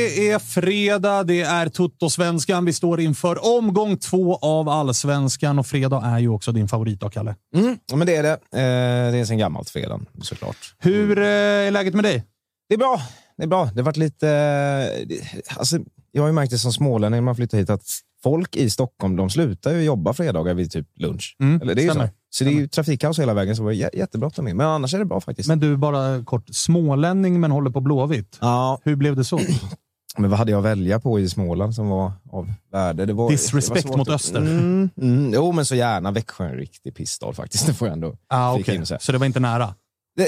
Det är fredag, det är Toto-svenskan. Vi står inför omgång 2 av Allsvenskan och fredag är ju också din favoritdag, Kalle. Mm, men det är det. Det är sen gammalt fredag, såklart. Hur är läget med dig? Det är bra, det är bra. Det har varit lite... Alltså, jag har ju märkt det som smålänning när man flyttar hit att folk i Stockholm, de slutar ju jobba fredagar vid typ lunch. Mm, eller det är ju så. Så det är ju trafikkaos hela vägen, så var jättebråttom med. Men annars är det bra faktiskt. Men du, bara kort, smålänning men håller på Blåvitt. Ja. Hur blev det så? Men vad hade jag att välja på i Småland som var av värde? Det var disrespect mot öster. Jo, men så gärna Växjö, en riktig pistol faktiskt. Det får jag ändå. Okay. Så det var inte nära?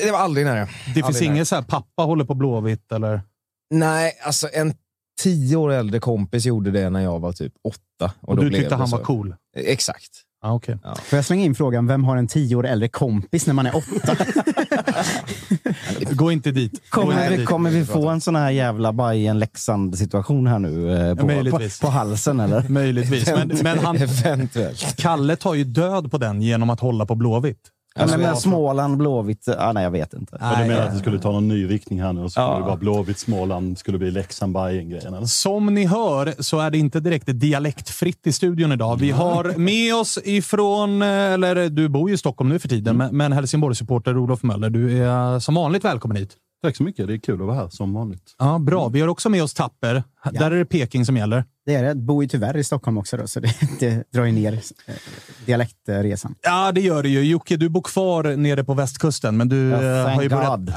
Det var aldrig nära. Det finns ingen så här, pappa håller på Blåvitt eller? Nej, alltså en 10 år äldre kompis gjorde det när jag var typ 8. Och då du tyckte han var cool? Exakt. Okay. Ja. Får jag slänga in frågan, vem har en 10 år äldre kompis när man är 8? Gå inte dit. Kommer vi få en sån här jävla Bajen-Leksand-situation här nu? På halsen, eller? Möjligtvis. Men han, Kalle tar ju död på den genom att hålla på Blåvitt. Alltså, men Småland, Blåvitt... nej, jag vet inte. Men du menar att det skulle ta någon ny riktning här nu och så skulle det vara Blåvitt, Småland, skulle bli Leksand, Bajen-grejen. Som ni hör så är det inte direkt dialektfritt i studion idag. Vi har med oss ifrån, eller du bor ju i Stockholm nu för tiden, men Helsingborg-supporter Olof Möller, du är som vanligt välkommen hit. Tack så mycket, det är kul att vara här som vanligt. Ja, bra. Vi har också med oss Tapper. Där är det Peking som gäller. Det är det. Bor ju tyvärr i Stockholm också då, så det drar ju ner dialektresan. Ja, det gör det ju. Jocke, du bor kvar nere på västkusten, men du har ju God.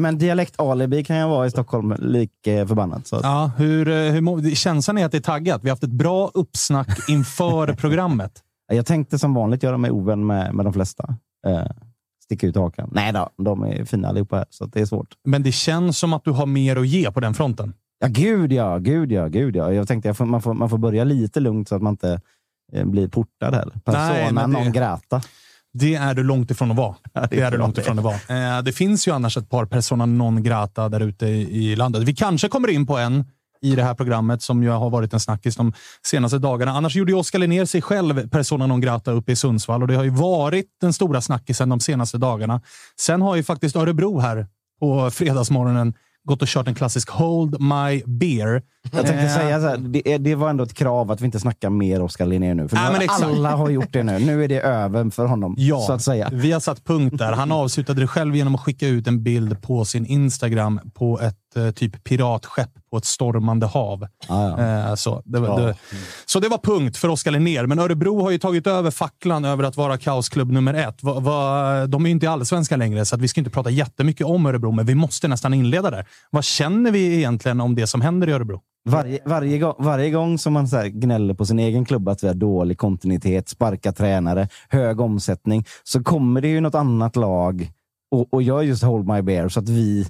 Men dialektalibi kan jag vara i Stockholm lika förbannat. Så. Ja, hur känslan är att det är taggat. Vi har haft ett bra uppsnack inför programmet. Jag tänkte som vanligt göra mig ovän med de flesta. Sticka ut hakan. Nej då, de är fina allihopa här, så det är svårt. Men det känns som att du har mer att ge på den fronten. Ja, gud ja. Jag tänkte att man får börja lite lugnt så att man inte blir portad här. Persona non grata. Det är du långt ifrån att vara. Det finns ju annars ett par persona non grata där ute i landet. Vi kanske kommer in på en i det här programmet som ju har varit en snackis de senaste dagarna. Annars gjorde ju Oskar Linné sig själv persona non grata uppe i Sundsvall och det har ju varit den stora snackisen de senaste dagarna. Sen har ju faktiskt Örebro här på fredagsmorgonen gått och kört en klassisk Hold My Beer. Jag tänkte säga så här, det var ändå ett krav att vi inte snackar mer Oskar Linné nu. För alla har gjort det nu. Nu är det över för honom, så att säga. Vi har satt punkt där. Han avslutade det själv genom att skicka ut en bild på sin Instagram på ett typ piratskepp på ett stormande hav. Så det var punkt för Oskar Linné. Men Örebro har ju tagit över facklan över att vara kaosklubb nummer ett. De är ju inte allsvenska längre, så att vi ska inte prata jättemycket om Örebro, men vi måste nästan inleda där. Vad känner vi egentligen om det som händer i Örebro? Varje gång som man så här gnäller på sin egen klubb att vi har dålig kontinuitet, sparka tränare, hög omsättning, så kommer det ju något annat lag och jag just hold my bear så att vi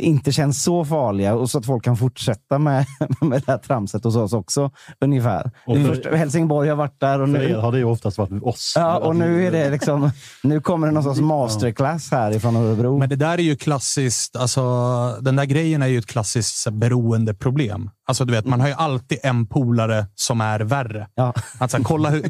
inte känns så farliga och så att folk kan fortsätta med det här tramset hos oss också, ungefär. Helsingborg har varit där och nu har det ju oftast varit oss. Ja, och nu är det liksom, nu kommer det någon sorts masterclass här ifrån Örebro. Men det där är ju klassiskt, alltså den där grejen är ju ett klassiskt beroendeproblem. Alltså du vet, man har ju alltid en polare som är värre. Ja. Alltså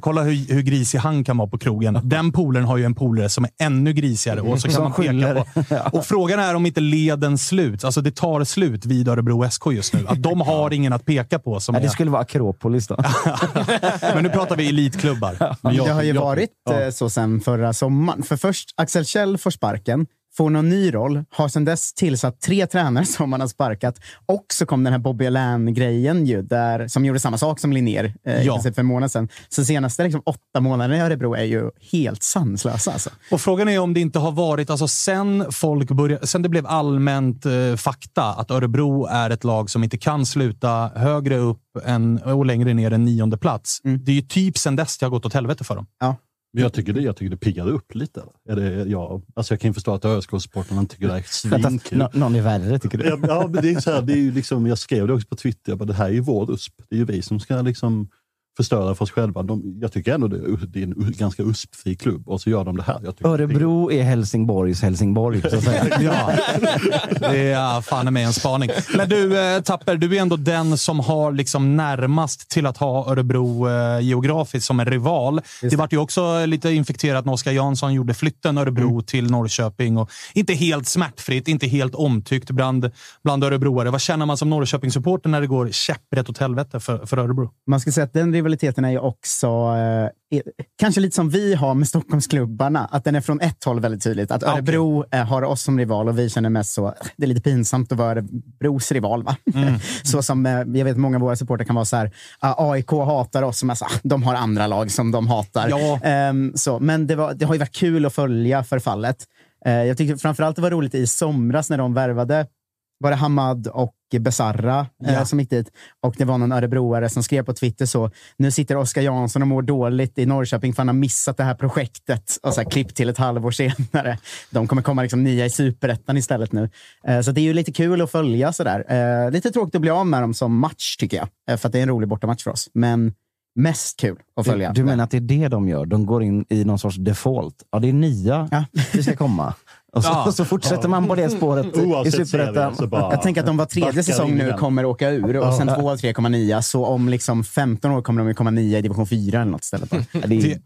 kolla hur grisig han kan vara på krogen. Den polaren har ju en polare som är ännu grisigare och så kan man peka på. Och frågan är om inte leden slut. Alltså det tar slut vid Örebro SK just nu. Att de har ingen att peka på. Som det skulle vara Akropolis då. Men nu pratar vi elitklubbar. Men det har ju varit så sen förra sommaren. För först Axel Kjell får sparken. Får någon ny roll, har sedan dess tillsatt 3 tränare som man har sparkat. Och så kom den här Bobby Allan-grejen ju, där, som gjorde samma sak som Linnér för en månad sedan. Så senaste 8 månaderna i Örebro är ju helt sanslösa. Alltså. Och frågan är om det inte har varit, alltså sen det blev allmänt fakta att Örebro är ett lag som inte kan sluta högre upp och längre ner än 9:e plats. Mm. Det är ju typ sen dess det har gått åt helvete för dem. Ja. Men jag tycker det piggade upp lite. Jag kan förstå att ÖSK-sportarna tycker det är svinkul. Någon är värre, tycker du? Ja, men det är så här, det är ju liksom, jag skrev det också på Twitter, bara, det här är ju vår USP. Det är ju vi som ska liksom förstöra för oss själva. Jag tycker ändå det är en ganska USP-fri klubb och så gör de det här. Örebro är Helsingborgs Helsingborg, så att säga. Ja, det är fan med en spaning. Men du, Tapper, du är ändå den som har liksom närmast till att ha Örebro geografiskt som en rival. Det vart ju också lite infekterat när Oskar Jansson gjorde flytten Örebro till Norrköping. Och inte helt smärtfritt, inte helt omtyckt bland örebroare. Vad känner man som Norrköpingssupporter när det går käpprätt åt helvete för Örebro? Man ska säga att den rivaliteten är ju också kanske lite som vi har med Stockholmsklubbarna, att den är från ett håll väldigt tydligt, att Örebro har oss som rival och vi känner mest så, det är lite pinsamt att vara Örebros rival, va? Så som jag vet många av våra supporter kan vara så här, AIK hatar oss, som jag sa, de har andra lag som de hatar, så, men det har ju varit kul att följa förfallet. Jag tyckte framförallt det var roligt i somras när de värvade, var det Hamad och Besarra som gick dit. Och det var någon örebroare som skrev på Twitter så, nu sitter Oskar Jansson och mår dåligt i Norrköping för han har missat det här projektet. Och så här, klipp till ett halvår senare. De kommer komma liksom nya i Superettan istället nu. Så det är ju lite kul att följa så där. Lite tråkigt att bli av med dem som match, tycker jag. För att det är en rolig bortamatch för oss. Men mest kul att följa. Du menar att det är det de gör? De går in i någon sorts default. Ja, det är nya vi ska komma. Och så fortsätter man på det spåret i Superettan. Jag tänker att de var 3:e säsong nu kommer åka ur och sen 2 och 3 kommer nia, så om liksom 15 år kommer de ju komma nia i division 4 eller något ställe.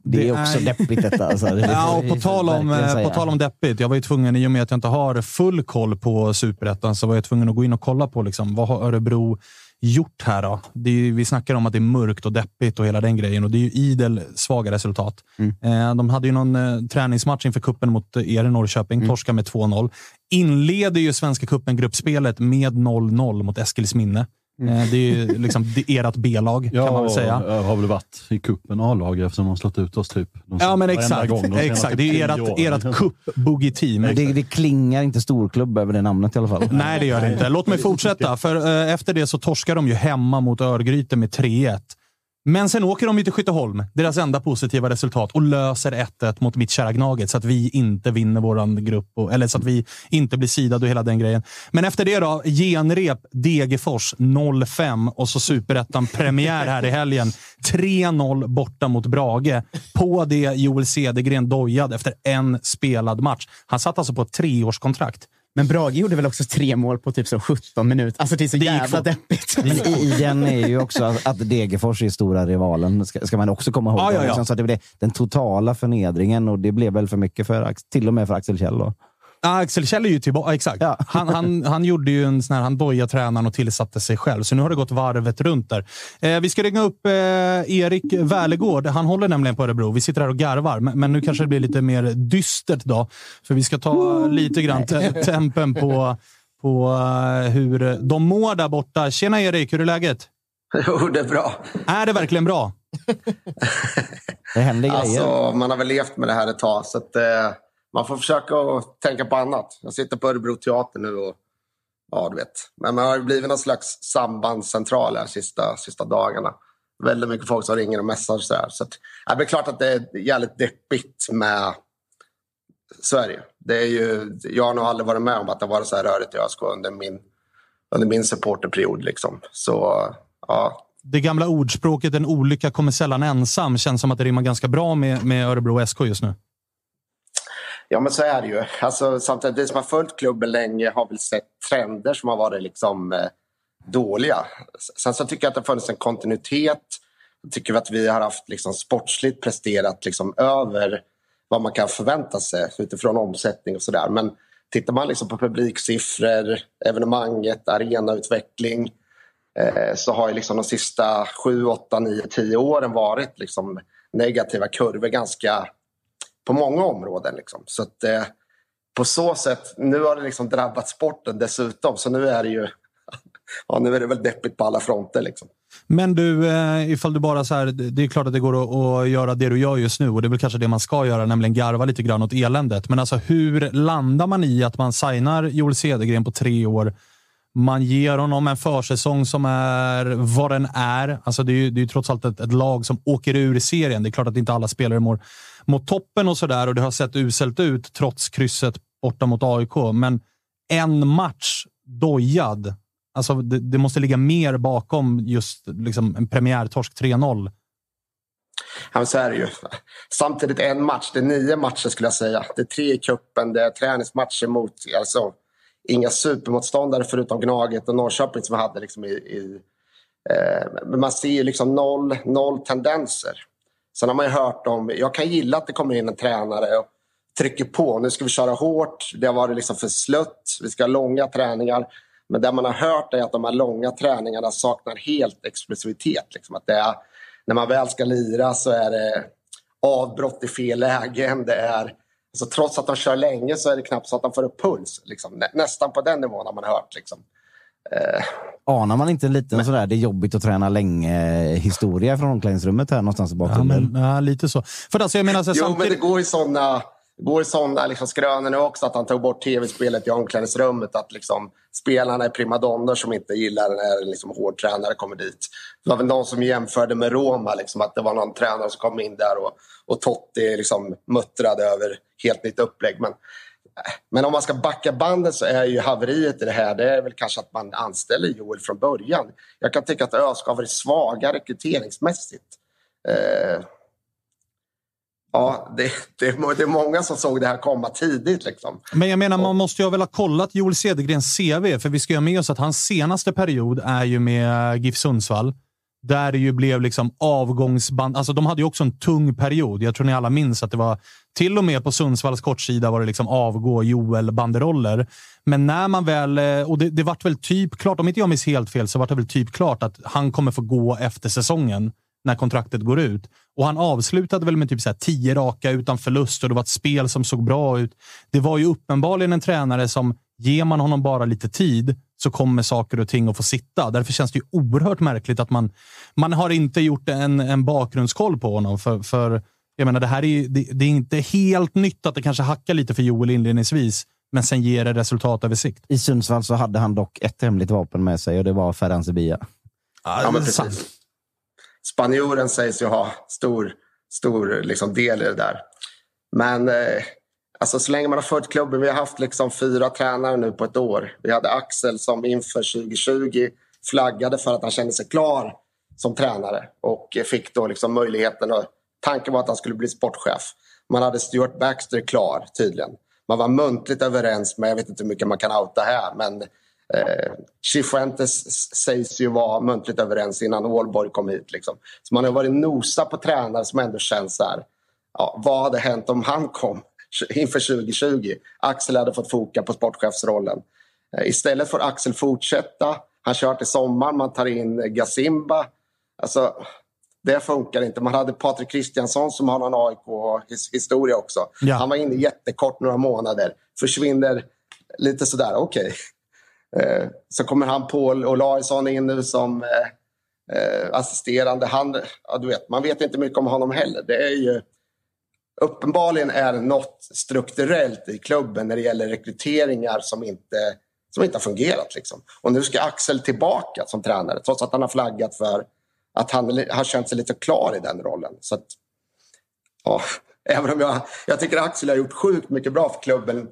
Det är också deppigt detta. Alltså. Ja, och på tal om deppigt, jag var ju tvungen, i och med att jag inte har full koll på Superettan, så var jag tvungen att gå in och kolla på liksom, vad har Örebro gjort här då? Vi snackar om att det är mörkt och deppigt och hela den grejen, och det är ju idel svaga resultat. De hade ju någon träningsmatch inför kuppen mot er i Norrköping, torska med 2-0. Inleder ju Svenska kuppen gruppspelet med 0-0 mot Eskilsminne. Det är ju liksom ert B-lag, kan man väl säga. Ja, har väl varit i kuppen A-lag eftersom de har slått ut oss typ. Ja, men exakt. Det är ju ert kupp-boogie-team. Det klingar inte storklubb över det namnet i alla fall. Nej, det gör det inte. Låt mig fortsätta, för efter det så torskar de ju hemma mot Örgryte med 3-1. Men sen åker de ju till Skytteholm, deras enda positiva resultat, och löser 1-1 mot mitt kära Gnaget, så att vi inte vinner våran grupp, eller så att vi inte blir sidade och hela den grejen. Men efter det då, genrep Degerfors 0-5 och så Superettan premiär här i helgen. 3-0 borta mot Brage. På det Joel Cedergren dojad efter en spelad match. Han satt alltså på ett 3-årskontrakt. Men Brage gjorde väl också 3 mål på typ så 17 minuter. Alltså det är så jävla deppigt. Igen är ju också att Degerfors är stora rivalen. Ska man också komma ihåg. Så att det blev den totala förnedringen. Och det blev väl för mycket till och med för Axel Kjell då. Ja, Axel Kjell är ju tillbaka, exakt. Ja. Han gjorde ju en sån här, han dojade tränaren och tillsatte sig själv. Så nu har det gått varvet runt där. Vi ska ringa upp Erik Välegård. Han håller nämligen på Örebro. Vi sitter här och garvar. Men nu kanske det blir lite mer dystert då. För vi ska ta lite grann tempen på på hur de mår där borta. Tjena Erik, hur är läget? Jo, det är bra. Är det verkligen bra? Det händer grejer. Alltså, man har väl levt med det här ett tag, så att man får försöka tänka på annat. Jag sitter på Örebro teater nu och ja, du vet. Men man har blivit någon slags sambandscentral här sista dagarna. Väldigt mycket folk som ringer och messar så här. Så att, ja, det är klart att det är jävligt deppigt med Sverige. Det är ju, jag har nog aldrig varit med om att det var så här rörigt i ÖSK under min supporterperiod liksom. Så ja. Det gamla ordspråket, en olycka kommer sällan ensam, känns som att det rimmar ganska bra med Örebro SK just nu. Ja, men så är det ju. Alltså, samtidigt, vi som har följt klubben länge har väl sett trender som har varit liksom dåliga. Sen så tycker jag att det funnits en kontinuitet. Jag tycker att vi har haft liksom sportsligt presterat liksom över vad man kan förvänta sig utifrån omsättning och sådär. Men tittar man liksom på publiksiffror, evenemanget, arenautveckling, så har ju liksom de sista 7, 8, 9, 10 åren varit liksom negativa kurvor ganska på många områden liksom. Så att på så sätt, nu har det liksom drabbat sporten dessutom, så nu är det ju ja, nu är det väl deppigt på alla fronter liksom. Men du, ifall du bara så här, det är klart att det går att göra det du gör just nu, och det är väl kanske det man ska göra, nämligen garva lite grann åt eländet. Men alltså, hur landar man i att man signar Joel Cedergren på 3 år? Man ger honom en försäsong som är vad den är. Alltså det är ju trots allt ett lag som åker ur serien. Det är klart att inte alla spelare mår toppen och sådär. Och det har sett uselt ut trots krysset borta mot AIK. Men en match dojad. Alltså det måste ligga mer bakom just liksom en premiärtorsk 3-0. Ja, men så är det ju. Samtidigt en match. Det är 9 matcher skulle jag säga. Det är 3 i cupen. Det är träningsmatcher mot... Alltså, inga supermotståndare förutom Gnaget och Norrköping som vi hade liksom men man ser ju liksom noll tendenser. Sen har man ju hört om, jag kan gilla att det kommer in en tränare och trycker på, nu ska vi köra hårt, det har varit liksom för slött, vi ska ha långa träningar. Men det man har hört är att de här långa träningarna saknar helt explosivitet. Liksom. Att det är, när man väl ska lira så är det avbrott i fel lägen, det är... Så trots att de kör länge så är det knappt så att de får upp puls. Liksom. Nästan på den nivån har man hört. Liksom. Anar man inte en liten sådär, det är jobbigt att träna länge historia från omklädningsrummet här någonstans bakom? Ja, men, ja, lite så. För alltså, jag menar, så jo, samtidigt... men det går ju sådana liksom, skrönor nu också, att han tog bort tv-spelet i omklädningsrummet. Att liksom, spelarna är primadonner som inte gillar när liksom, hårdtränare kommer dit. Det var väl någon som jämförde med Roma, liksom, att det var någon tränare som kom in där och Totti liksom, muttrade över helt nytt upplägg. Men om man ska backa bandet så är ju haveriet i det här, det är väl kanske att man anställer Joel från början. Jag kan tycka att ÖSK har varit svaga rekryteringsmässigt. Ja, det är många som såg det här komma tidigt liksom. Men jag menar, man måste ju väl ha kollat Joel Cedergrens CV, för vi ska ju ha med oss att hans senaste period är ju med GIF Sundsvall. Där det ju blev liksom avgångsband. Alltså de hade ju också en tung period. Jag tror ni alla minns att det var, till och med på Sundsvalls kortsida var det liksom avgå Joel-banderoller. Men när man väl, och det vart väl typ klart, om inte jag minns helt fel så vart det väl typ klart att han kommer få gå efter säsongen när kontraktet går ut. Och han avslutade väl med typ så här 10 raka utan förlust, och det var ett spel som såg bra ut. Det var ju uppenbarligen en tränare som, ger man honom bara lite tid så kommer saker och ting att få sitta. Därför känns det ju oerhört märkligt att man har inte gjort en bakgrundskoll på honom. För jag menar, det här är, det är inte helt nytt att det kanske hackar lite för Joel inledningsvis, men sen ger det resultat över sikt. I Sundsvall så hade han dock ett hemligt vapen med sig, och det var Ferran Sevilla. Ja, men precis. Spanjoren sägs ju ha stor liksom del i det där. Men alltså, så länge man har fört klubben, vi har haft liksom 4 tränare nu på ett år. Vi hade Axel som inför 2020 flaggade för att han kände sig klar som tränare. Och fick då liksom möjligheten, och tanken var att han skulle bli sportchef. Man hade Stuart Baxter klar tydligen. Man var muntligt överens, men jag vet inte hur mycket man kan outa här. Men Cifuentes sägs ju vara muntligt överens innan Ålborg kom hit. Liksom. Så man har varit nosa på tränare som ändå känns så här, ja, vad hade hänt om han kom? Inför 2020. Axel hade fått foka på sportchefsrollen. Istället får Axel fortsätta. Han kör till sommar. Man tar in Gazimba. Alltså, det funkar inte. Man hade Patrik Kristiansson som har någon AIK-historia också. Ja. Han var inne jättekort, några månader. Försvinner lite sådär. Okej. Så kommer han på Olausson in nu som assisterande. Han, ja, du vet, man vet inte mycket om honom heller. Det är ju uppenbarligen är något strukturellt i klubben när det gäller rekryteringar som inte har fungerat liksom. Och nu ska Axel tillbaka som tränare trots att han har flaggat för att han har känt sig lite klar i den rollen. Så att, ja, även om jag tycker att Axel har gjort sjukt mycket bra för klubben,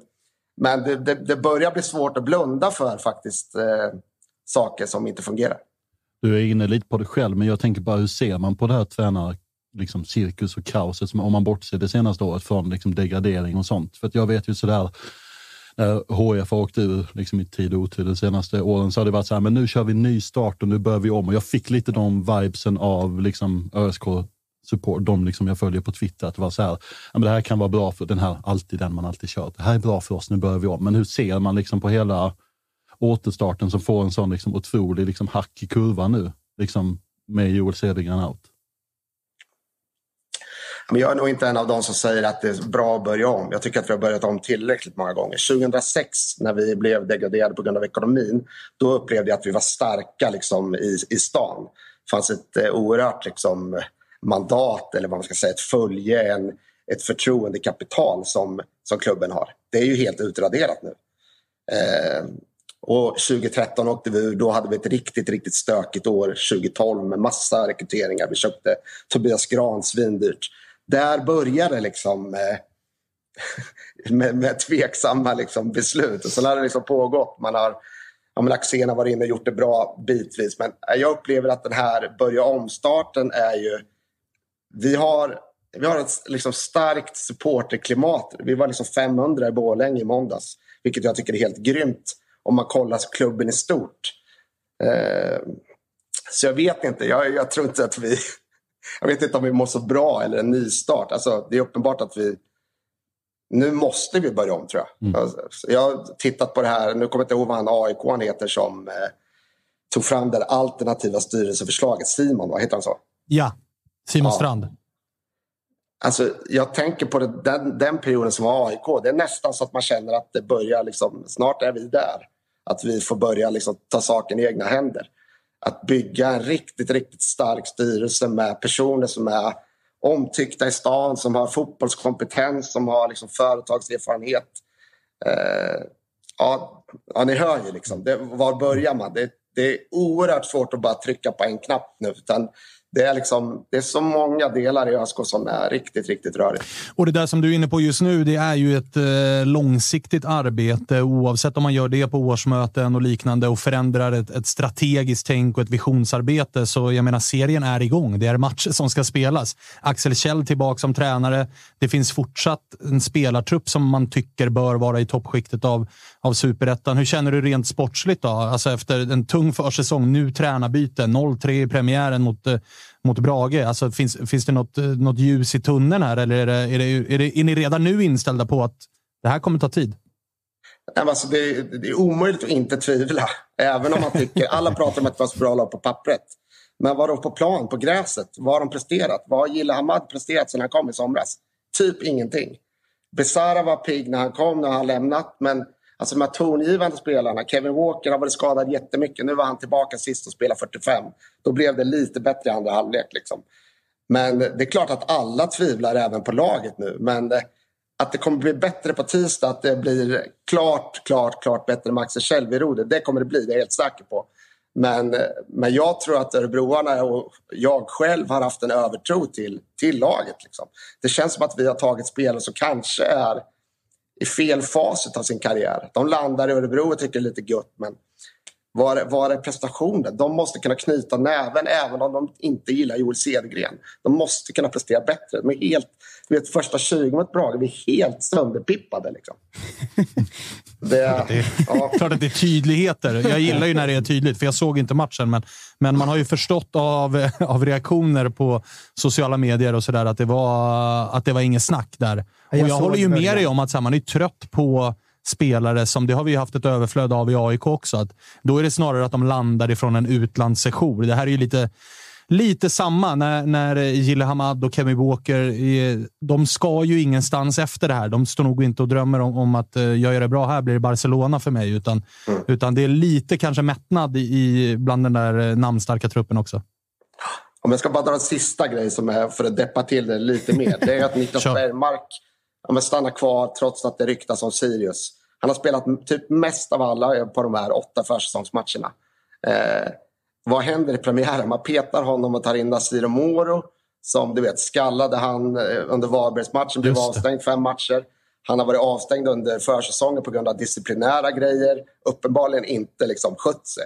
men det börjar bli svårt att blunda för faktiskt saker som inte fungerar. Du är inne lite på det själv, men jag tänker bara, hur ser man på det här tränare liksom cirkus och kaoset, som om man bortser det senaste året från liksom degradering och sånt? För att jag vet ju sådär, när HF åkte ur liksom i tid och otid de senaste åren, så har det varit såhär, men nu kör vi ny start och nu börjar vi om. Och jag fick lite de vibesen av liksom ÖSK-support, de liksom jag följer på Twitter, att det var så här, men det här kan vara bra för den här, alltid den man alltid kört. Det här är bra för oss, nu börjar vi om. Men hur ser man liksom på hela återstarten som får en sån liksom otrolig liksom hack i kurvan nu, liksom med Joel Cedergren out? Men jag är nog inte en av dem som säger att det är bra att börja om. Jag tycker att vi har börjat om tillräckligt många gånger. 2006 när vi blev degraderade på grund av ekonomin, då upplevde jag att vi var starka liksom, i stan. Det fanns ett oerhört liksom, mandat, eller vad man ska säga, ett följe, ett förtroendekapital som klubben har. Det är ju helt utraderat nu. Och 2013 åkte vi ur, då hade vi ett riktigt, riktigt stökigt år 2012 med massa rekryteringar. Vi köpte Tobias Gran svindyrt. Där började liksom med tveksamma liksom beslut. Och sen har det liksom pågått. Man har, ja, men Axén har varit inne och gjort det bra bitvis. Men jag upplever att den här börja omstarten är ju... Vi har ett liksom starkt supporterklimat. Vi var liksom 500 i Borlänge i måndags. Vilket jag tycker är helt grymt om man kollar klubben i stort. Så jag vet inte. Jag tror inte att vi... Jag vet inte om vi mår så bra eller en ny start. Alltså, det är uppenbart att vi... Nu måste vi börja om, tror jag. Mm. Jag har tittat på det här. Nu kommer jag inte ihåg vad han AIK heter som tog fram det alternativa styrelseförslaget. Simon, vad heter han så? Ja, Simon Strand. Alltså, jag tänker på det, den perioden som var AIK. Det är nästan så att man känner att det börjar liksom... Snart är vi där. Att vi får börja liksom ta saken i egna händer. Att bygga en riktigt, riktigt stark styrelse med personer som är omtyckta i stan, som har fotbollskompetens, som har liksom företagserfarenhet. Ja, ni hör ju liksom. Var börjar man? Det är oerhört svårt att bara trycka på en knapp nu, utan det är så många delar i ÖSK som är riktigt, riktigt rörigt. Och det där som du är inne på just nu, det är ju ett långsiktigt arbete, oavsett om man gör det på årsmöten och liknande och förändrar ett strategiskt tänk och ett visionsarbete. Så jag menar, serien är igång. Det är matcher som ska spelas. Axel Kjell tillbaka som tränare. Det finns fortsatt en spelartrupp som man tycker bör vara i toppskiktet av Superettan. Hur känner du rent sportsligt då? Alltså efter en tung försäsong, nu tränarbyte, 0-3 i premiären mot Brage. Alltså, finns det något ljus i tunneln här, eller är ni redan nu inställda på att det här kommer ta tid? Nej, alltså, det är omöjligt att inte tvivla. Även om man tycker, alla pratar om att det var så bra lag på pappret. Men var de på plan, på gräset? Vad har de presterat? Vad har Gilla Hamad presterat sedan han kom i somras? Typ ingenting. Besara var pigg när han kom, när han lämnat. Men alltså, de här tongivande spelarna, Kevin Walker har varit skadad jättemycket. Nu var han tillbaka sist och spelade 45. Då blev det lite bättre i andra halvlek. Liksom. Men det är klart att alla tvivlar även på laget nu. Men att det kommer bli bättre på tisdag, att det blir klart bättre med Axel Kjell vid rodet, det kommer det bli, det är jag helt säker på. Men jag tror att örebroarna och jag själv har haft en övertro till laget. Liksom. Det känns som att vi har tagit spelare som kanske är i fel fas av sin karriär. De landar i Örebro och tycker lite gött, men var är prestationen? De måste kunna knyta näven även om de inte gillar Joel Cedergren. De måste kunna prestera bättre. De är helt, första 20 mot Brage, vi är helt sönderpippade liksom. Klart att det är tydligheter. Jag gillar ju när det är tydligt, för jag såg inte matchen, men man har ju förstått av reaktioner på sociala medier och sådär att det var inget snack där. Och jag håller ju med dig om att så här, man är trött på spelare som, det har vi ju haft ett överflöd av i AIK också, att då är det snarare att de landar ifrån en utlandssession. Det här är ju lite lite samma när Gille Hamad och Kemi Walker, de ska ju ingenstans efter det här. De står nog inte och drömmer om att jag gör det bra här, blir det Barcelona för mig, utan det är lite kanske mättnad bland den där namnstarka truppen också. Om jag ska bara dra en sista grej som är för att deppa till det lite mer, det är att Niklas Bergmark stannar kvar trots att det ryktas om Sirius. Han har spelat typ mest av alla på de här 8 försäsongsmatcherna. Vad händer i premiären? Man petar honom och tar in Nasir Moro som du vet skallade han under Varbergsmatchen, blev avstängd 5 matcher. Han har varit avstängd under försäsongen på grund av disciplinära grejer. Uppenbarligen inte liksom skött sig.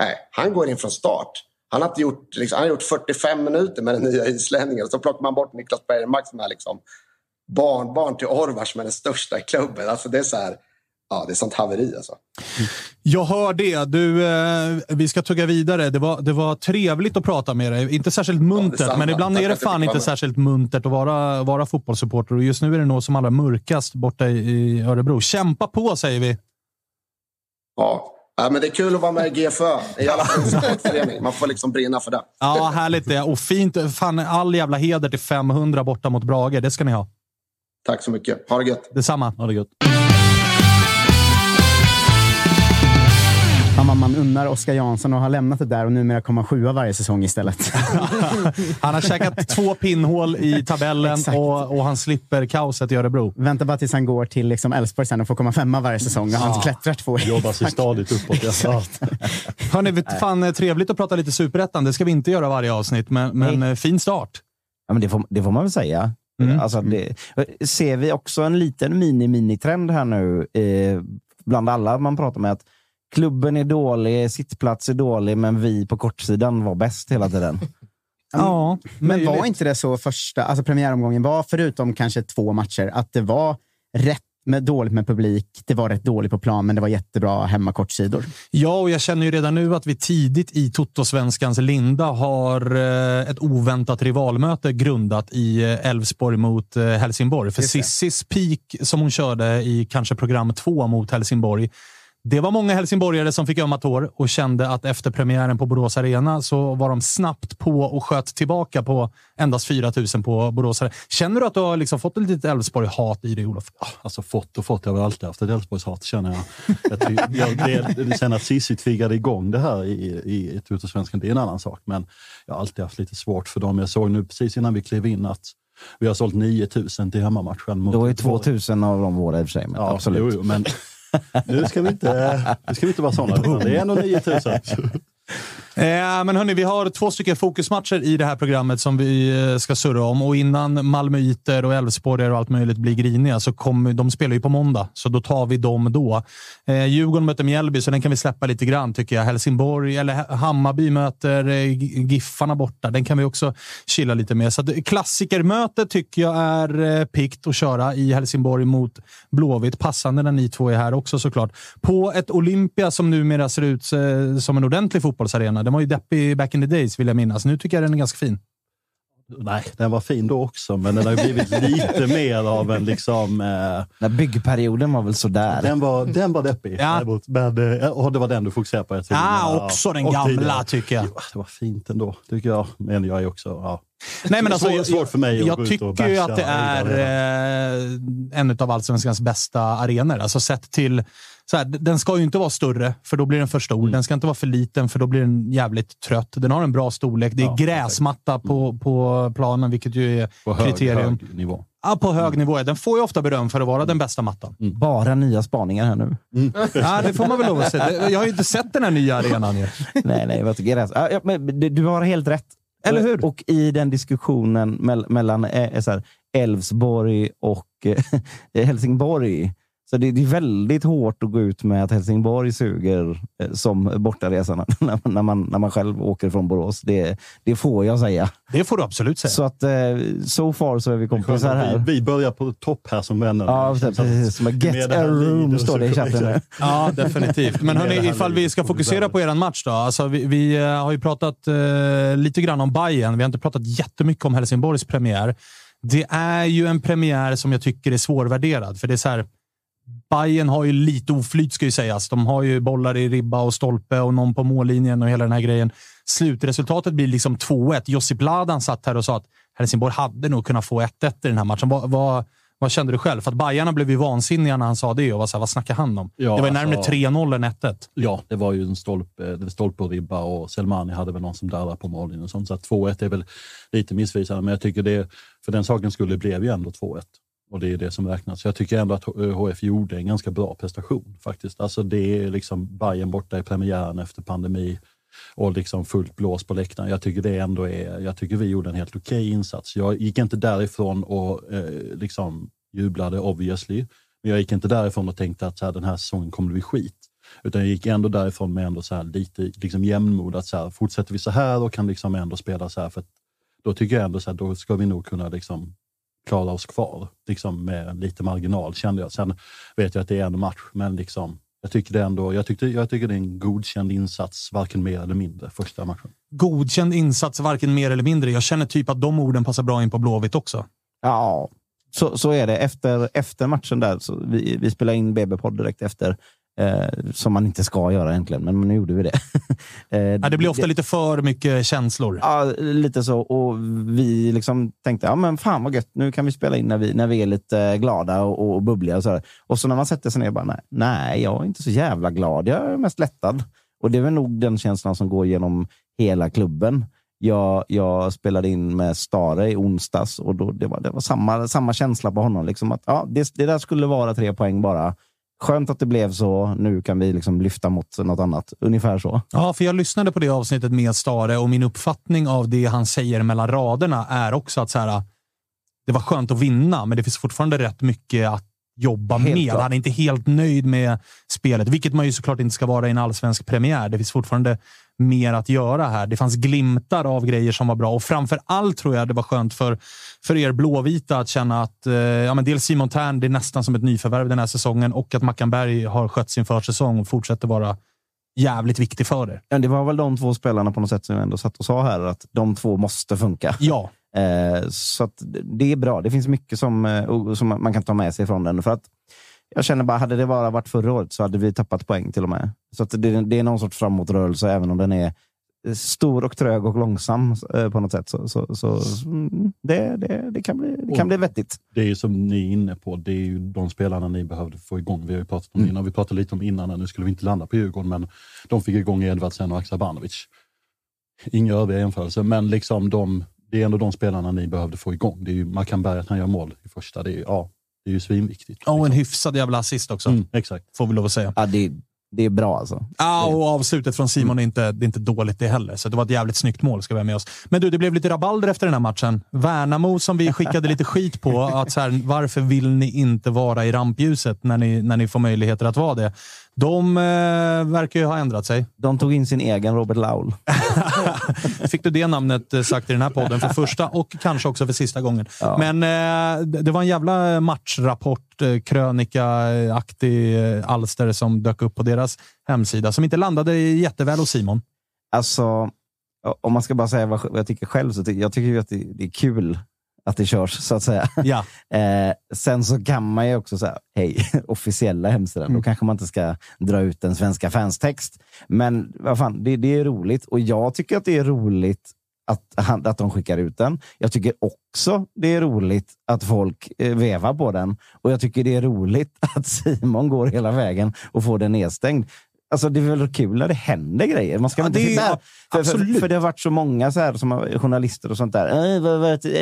Nej, han går in från start. Han har gjort 45 minuter med den nya islänningen. Så plockar man bort Niklas Bergmark som är liksom barnbarn till Orvar som är den största i klubben. Alltså det är så här... Ja, det är sånt haveri alltså. Jag hör det. Du, vi ska tugga vidare. Det var trevligt att prata med dig. Inte särskilt muntert, ja, men ibland är det fan inte särskilt muntert att vara fotbollssupporter. Och just nu är det nog som allra mörkast borta i Örebro. Kämpa på, säger vi. Ja, men det är kul att vara med i GFÖ. I alla sportförening. Man får liksom brinna för det. Ja, härligt det. Och fint. Fan, all jävla heder till 500 borta mot Brage. Det ska ni ha. Tack så mycket. Ha det gött. Detsamma. Ha det gött. Man unnar Oskar Jansson och har lämnat det där och numera kommer 7 varje säsong istället. Han har käkat 2 pinnhål i tabellen och han slipper kaoset i Örebro. Vänta bara tills han går till liksom Elfsborg sen och får komma 5 varje säsong och han klättrar 2. Jobbar sig stadigt uppåt. Hörrni, fan trevligt att prata lite Superettan. Det ska vi inte göra varje avsnitt, men fin start. Ja, men det får man väl säga. Mm. Alltså, ser vi också en liten mini-trend här nu bland alla man pratar med att klubben är dålig, sittplats är dålig, men vi på kortsidan var bäst hela tiden. Ja, men var inte det så första, alltså premiäromgången var förutom kanske 2 matcher, att det var rätt dåligt med publik, det var rätt dåligt på plan, men det var jättebra hemmakortsidor. Ja, och jag känner ju redan nu att vi tidigt i Toto-svenskans linda har ett oväntat rivalmöte grundat i Elfsborg mot Helsingborg. För Sissis peak som hon körde i kanske program 2 mot Helsingborg, det var många helsingborgare som fick ömma tår och kände att efter premiären på Borås Arena så var de snabbt på och sköt tillbaka på endast 4 000 på Borås Arena. Känner du att du har liksom fått lite Elfsborg-hat i dig, Olof? Alltså fått. Jag har alltid haft ett Elfsborgs-hat, känner jag. Sen att Cissi tvingade igång det här i Tutorsvenskan, det är en annan sak. Men jag har alltid haft lite svårt för dem. Jag såg nu precis innan vi klev in att vi har sålt 9 000 till hemmamatchen. Det var ju 2 000 av de våra i och för sig. Men ja, absolut. Jo, men... Nu ska vi inte vara sådana. Det är ändå 9 000. Men hörni, vi har 2 stycken fokusmatcher i det här programmet som vi ska surra om. Och innan Malmöiter och Elfsborg och allt möjligt blir griniga så de spelar ju på måndag. Så då tar vi dem då. Djurgården möter Mjällby, så den kan vi släppa lite grann tycker jag. Helsingborg eller Hammarby möter Giffarna borta. Den kan vi också chilla lite med. Så klassikermöte tycker jag är pikt att köra i Helsingborg mot Blåvitt. Passande när ni två är här också såklart. På ett Olympia som numera ser ut som en ordentlig fotbollsarena. Den var ju deppig back in the days vill jag minnas. Nu tycker jag den är ganska fin. Nej, den var fin då också. Men den har blivit lite mer av en liksom... Den byggperioden var väl sådär. Den var deppig. Ja. Men det var den du fokuserade på. Ja, också den gamla tycker jag. Jo, det var fint ändå tycker jag. Men jag är också... Ja. Nej, men alltså, svårt för mig jag tycker ju att det är en av Allsvenskans bästa arenor. Alltså sett till... Så här, den ska ju inte vara större, för då blir den för stor. Den ska inte vara för liten, för då blir den jävligt trött. Den har en bra storlek. Det är gräsmatta på planen, vilket ju är på kriterium. Hög nivå. Ja, på hög nivå. Den får ju ofta beröm för att vara den bästa mattan. Mm. Bara nya spaningar här nu. Ja, det får man väl lov att säga. Jag har ju inte sett den här nya arenan. nej, vad tycker jag? Ja, men du har helt rätt. Eller hur? Och i den diskussionen mellan Elfsborg och Helsingborg, så det är väldigt hårt att gå ut med att Helsingborg suger som bortaresarna när man själv åker från Borås. Det får jag säga. Det får du absolut säga. Så att so far så är vi kompisar här. Vi börjar på topp här som vänner. Ja, precis. Get a room står det i chatten nu. Ja, definitivt. Men hörni, ifall vi ska fokusera på er match då. Alltså, vi har ju pratat lite grann om Bayern. Vi har inte pratat jättemycket om Helsingborgs premiär. Det är ju en premiär som jag tycker är svårvärderad. För det är så här... Bayern har ju lite oflyt ska ju sägas. De har ju bollar i ribba och stolpe och någon på mållinjen och hela den här grejen. Slutresultatet blir liksom 2-1. Josip Ladan satt här och sa att Helsingborg hade nog kunnat få 1-1 i den här matchen. Vad kände du själv? För att Bajarna blev ju vansinniga när han sa det och var så här, vad snackar han om? Ja, det var ju närmare 3-0 än 1-1. Ja, det var ju en stolpe och ribba och Selmani hade väl någon som darrade på mållinjen och sånt. Så 2-1 är väl lite missvisande, men jag tycker det, för den saken skulle blev ju ändå 2-1. Och det är det som räknas. Så jag tycker ändå att HF gjorde en ganska bra prestation faktiskt. Alltså det är liksom Bayern borta i premiären efter pandemi och liksom fullt blås på läktaren. Jag tycker det ändå är, jag tycker vi gjorde en helt okej insats. Jag gick inte därifrån och liksom jublade obviously. Men jag gick inte därifrån och tänkte att så här, den här säsongen kommer bli skit. Utan jag gick ändå därifrån med ändå så här lite liksom jämnmod att så här, fortsätter vi så här och kan liksom ändå spela så här, för då tycker jag ändå så här, då ska vi nog kunna liksom klara oss kvar liksom med lite marginal, kände jag. Sen vet jag att det är en match, men liksom jag tycker det ändå, jag tycker det är en godkänd insats, varken mer eller mindre, första matchen. Godkänd insats, varken mer eller mindre. Jag känner typ att de orden passar bra in på Blåvitt också. Ja, så är det. Efter matchen där, så vi spelar in BB-podd direkt efter, som man inte ska göra egentligen, men nu gjorde vi det. Det blir ofta lite för mycket känslor. Ja, lite så. Och vi liksom tänkte, ja men fan vad gött, nu kan vi spela in när vi är lite glada och bubbliga och sådär. Och så när man sätter sig ner bara, nej jag är inte så jävla glad, jag är mest lättad. Och det är väl nog den känslan som går genom hela klubben. Jag spelade in med Stare i onsdags och då, det var samma känsla på honom liksom, att ja, det där skulle vara 3 poäng bara. Skönt att det blev så, nu kan vi liksom lyfta mot något annat, ungefär så. Ja, för jag lyssnade på det avsnittet med Stare och min uppfattning av det han säger mellan raderna är också att så här, det var skönt att vinna, men det finns fortfarande rätt mycket att jobba helt med. Klart. Han är inte helt nöjd med spelet, vilket man ju såklart inte ska vara i en allsvensk premiär. Det finns fortfarande mer att göra här. Det fanns glimtar av grejer som var bra och framförallt tror jag det var skönt för er blåvita att känna att ja, men dels Simon Tern, det är nästan som ett nyförvärv den här säsongen, och att Mackenberg har skött sin försäsong och fortsätter vara jävligt viktig för er. Ja, det var väl de två spelarna på något sätt som jag ändå satt och sa här att de två måste funka. Ja. Så att det är bra. Det finns mycket som man kan ta med sig från den, för att jag känner bara, hade det bara varit förra året så hade vi tappat poäng till och med. Så att det är någon sorts framåtrörelse, även om den är stor och trög och långsam på något sätt. Så det kan bli vettigt. Det är ju som ni är inne på, det är ju de spelarna ni behövde få igång. Vi har ju pratat om innan, vi pratade lite om innan, nu skulle vi inte landa på Djurgården, men de fick igång Edvardsen och Axel Banovic. Inga övriga jämförelser, men liksom det är ändå de spelarna ni behövde få igång. Det är ju Mackenberg att han gör mål i första, det är ju, ja. Det är ju svinviktigt. Ja, och en hyfsad jävla assist också. Mm, exakt. Får vi lov att säga. Ja, det är bra alltså. Ja, och avslutet från Simon är inte dåligt det heller. Så det var ett jävligt snyggt mål, ska vi ha med oss. Men du, det blev lite rabalder efter den här matchen. Värnamo som vi skickade lite skit på. Att så här, varför vill ni inte vara i rampljuset när ni får möjligheter att vara det? De verkar ju ha ändrat sig. De tog in sin egen Robert Laul. Fick du det namnet sagt i den här podden för första och kanske också för sista gången. Ja. Men det var en jävla matchrapport, krönikaaktig alster som dök upp på deras hemsida som inte landade jätteväl hos Simon. Alltså, om man ska bara säga vad jag tycker själv, så jag tycker ju att det är kul att det körs, så att säga. Ja. Sen så kan man ju också säga, hej, officiella hemsidan. Då kanske man inte ska dra ut den svenska fanstext. Men vad fan, det är roligt. Och jag tycker att det är roligt att de skickar ut den. Jag tycker också det är roligt att folk vevar på den. Och jag tycker det är roligt att Simon går hela vägen och får den nedstängd. Alltså det är väl kul när det händer grejer. Man ska inte sitta här. För det har varit så många så här, som journalister och sånt där.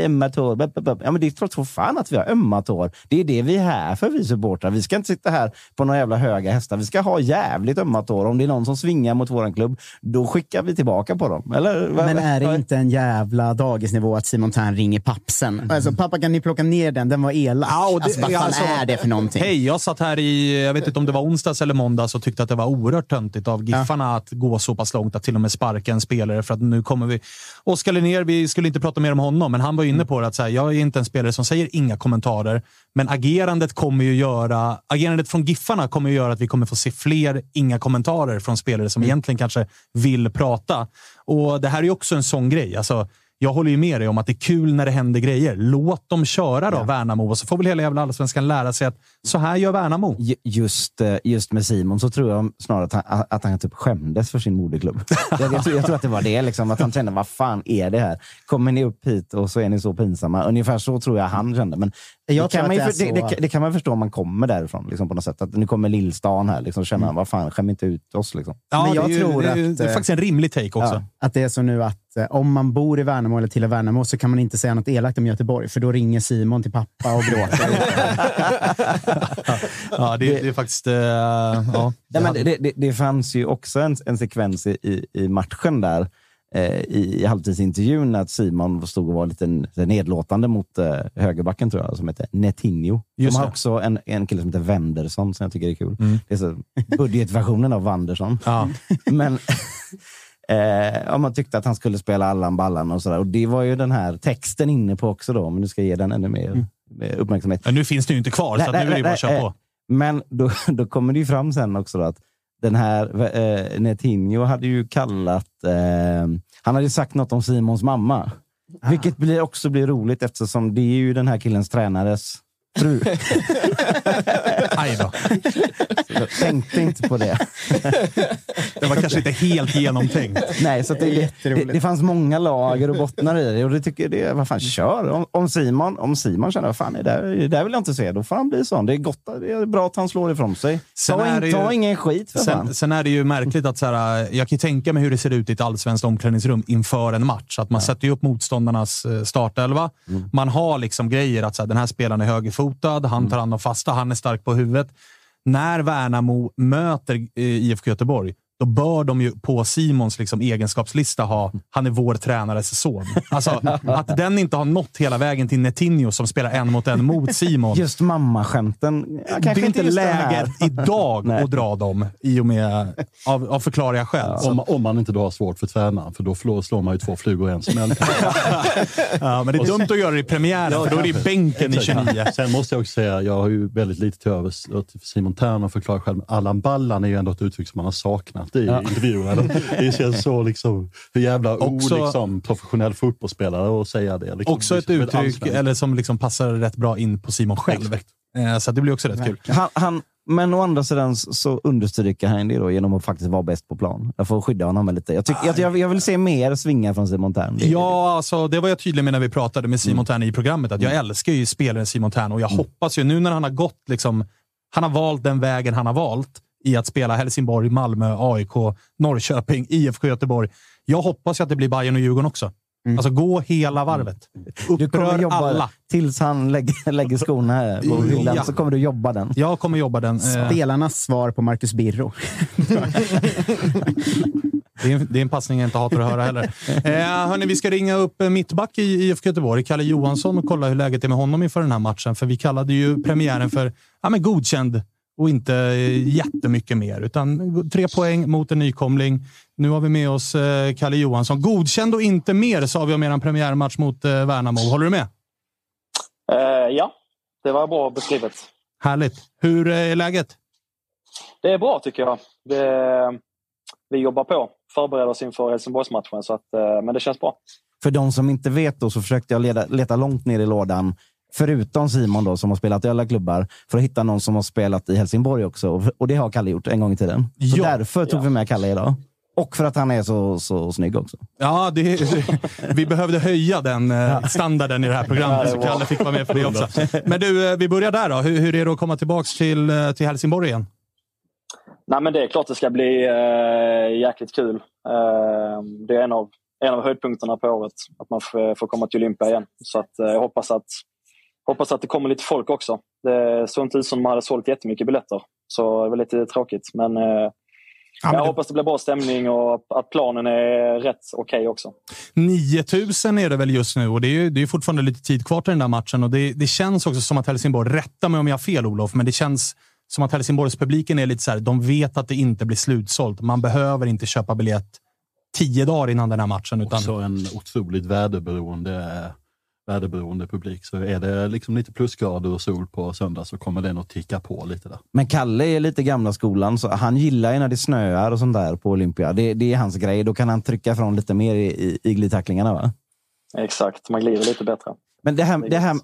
Ömmat hår. Ja, men det är trots för fan att vi har ömmat hår. Det är det vi är här för, vi supportrar. Vi ska inte sitta här på några jävla höga hästar. Vi ska ha jävligt ömmat hår. Om det är någon som svingar mot våran klubb, då skickar vi tillbaka på dem. Eller? Men är det inte en jävla dagisnivå att Simon Tern ringer pappsen? Alltså, pappa, kan ni plocka ner den? Den var elak. Ja, vad är det för någonting? Hej, jag satt här i, jag vet inte om det var onsdags eller måndag, så tyckte att det var oerhört töntigt av giffarna att gå så pass långt att till och med sparka en spelare, för att nu kommer vi... Oskar Linné, vi skulle inte prata mer om honom, men han var inne på det att så här, jag är inte en spelare som säger inga kommentarer, men agerandet från giffarna kommer ju göra att vi kommer få se fler inga kommentarer från spelare som egentligen kanske vill prata. Och det här är ju också en sån grej, alltså jag håller ju med dig om att det är kul när det händer grejer. Låt dem köra då, Värnamo. Och så får väl hela jävla allsvenskan lära sig att så här gör Värnamo. Just med Simon så tror jag snarare att han typ skämdes för sin moderklubb. jag tror att det var det liksom. Att han kände, vad fan är det här? Kommer ni upp hit och så är ni så pinsamma. Ungefär så tror jag han kände. Men det kan man förstå om man kommer därifrån liksom, på något sätt. Att nu kommer Lillstan här liksom, känner han, vad fan, skäm inte ut oss liksom. Ja, men jag tror det är faktiskt en rimlig take också. Ja, att det är så nu att om man bor i Värnamo eller till Värnamo så kan man inte säga något elakt om Göteborg, för då ringer Simon till pappa och gråter. Ja, det är faktiskt... Ja. Nej, men det fanns ju också en sekvens i matchen där i halvtidsintervjun att Simon stod och var lite nedlåtande mot högerbacken, tror jag, som heter Netinho. De har också en kille som heter Wendersson som jag tycker är kul. Mm. Det är så budgetversionen av Wendersson. Ja. Men... man tyckte att han skulle spela Allan Ballan och sådär. Och det var ju den här texten inne på också då. Men nu ska jag ge den ännu mer uppmärksamhet. Men nu finns det ju inte kvar, så nu är det bara att köra på. Men då kommer det ju fram sen också då att den här Netinho hade ju kallat... han hade ju sagt något om Simons mamma. Ah. Vilket också blir roligt eftersom det är ju den här killens tränares fru. Aj då. Jag tänkte inte på det. Det var kanske inte helt genomtänkt. Nej, så det fanns många lager och bottnar i det. Och det tycker det, vad fan, kör. Om Simon känner, vad fan, det där vill jag inte se. Då får han bli sån. Det är gott, det är bra att han slår ifrån sig. Ta ingen skit för fan. Sen är det ju märkligt att så här, jag kan ju tänka mig hur det ser ut i ett allsvenskt omklädningsrum inför en match. Att man sätter ju upp motståndarnas startelva. Mm. Man har liksom grejer att så här, den här spelaren är högerfotad. Han tar hand om fasta. Han är stark på huvudet. När Värnamo möter IFK Göteborg, då bör de ju på Simons liksom egenskapslista ha, han är vår tränares son. Alltså, att den inte har nått hela vägen till Netinho som spelar en mot Simon. Just mammaskämten. Det är inte läget idag att dra dem i och med av förklarliga skäl. Ja. Om man inte då har svårt för tränaren, för då slår man ju två flugor i en smäll. Ja, men det är dumt att göra det i premiären, för då är det i bänken i 29. Sen måste jag också säga, jag har ju väldigt lite till övers för Simon Tern och förklarar själv. Allan Ballan är ju ändå ett uttryck som man har saknat i intervjuerna. Det känns så liksom, hur jävla professionell fotbollsspelare att säga det. Liksom, också ett uttryck eller som liksom passar rätt bra in på Simon själv. Så det blir också rätt kul. Men å andra sidan så understryker han det då genom att faktiskt vara bäst på plan. Jag får skydda honom lite. Jag vill se mer svingar från Simon Tern. Ja, alltså, det var jag tydlig med när vi pratade med Simon Tern i programmet. Att jag älskar ju spelaren Simon Tern och jag hoppas ju nu när han har gått liksom, han har valt den vägen han har valt i att spela Helsingborg, Malmö, AIK, Norrköping, IFK Göteborg. Jag hoppas att det blir Bayern och Djurgården också. Alltså gå hela varvet. Du kommer jobba alla. Tills han lägger skorna här på hyllan, så kommer du jobba den. Jag kommer jobba den. Spelarnas svar på Marcus Birro. Det är en passning jag inte hatar att höra heller. Hörrni, vi ska ringa upp mittback i IFK Göteborg, Calle Johansson, och kolla hur läget är med honom inför den här matchen. För vi kallade ju premiären för godkänd och inte jättemycket mer, utan 3 poäng mot en nykomling. Nu har vi med oss Calle Johansson. Godkänd och inte mer, sa vi om er premiärmatch mot Värnamo. Håller du med? Ja, det var bra beskrivet. Härligt. Hur är läget? Det är bra tycker jag. Vi jobbar på. Förbereder oss inför Helsingborgsmatchen, så att, men det känns bra. För de som inte vet då, så försökte jag leta långt ner i lådan. Förutom Simon då, som har spelat i alla klubbar, för att hitta någon som har spelat i Helsingborg också. Och det har Calle gjort en gång i tiden. Så därför tog vi med Calle idag. Och för att han är så snygg också. Ja, vi behövde höja den standarden i det här programmet. Så Calle fick vara med för det också. Men du, vi börjar där då. Hur är det att komma tillbaka till Helsingborg igen? Nej, men det är klart det ska bli jäkligt kul. Det är en av höjdpunkterna på året. Att man får komma till Olympia igen. Så att, jag hoppas att det kommer lite folk också. Det såg inte ut som man hade sålt jättemycket biljetter. Så det var lite tråkigt. Men jag hoppas det blir bra stämning och att planen är rätt okej också. 9000 är det väl just nu, och det är fortfarande lite tid kvar till den där matchen. Och det känns också som att Helsingborg, rätta mig om jag har fel Olof, men det känns som att Helsingborgs publiken är lite så här, de vet att det inte blir slutsålt. Man behöver inte köpa biljett 10 dagar innan den här matchen. Utan... Också en otroligt väderberoende publik, så är det liksom lite plusgrader och sol på söndag, så kommer den att ticka på lite där. Men Calle är lite gamla skolan, så han gillar ju när det snöar och sånt där på Olympia. Det är hans grej, då kan han trycka från lite mer i glidtacklingarna, va? Exakt, man glider lite bättre. Men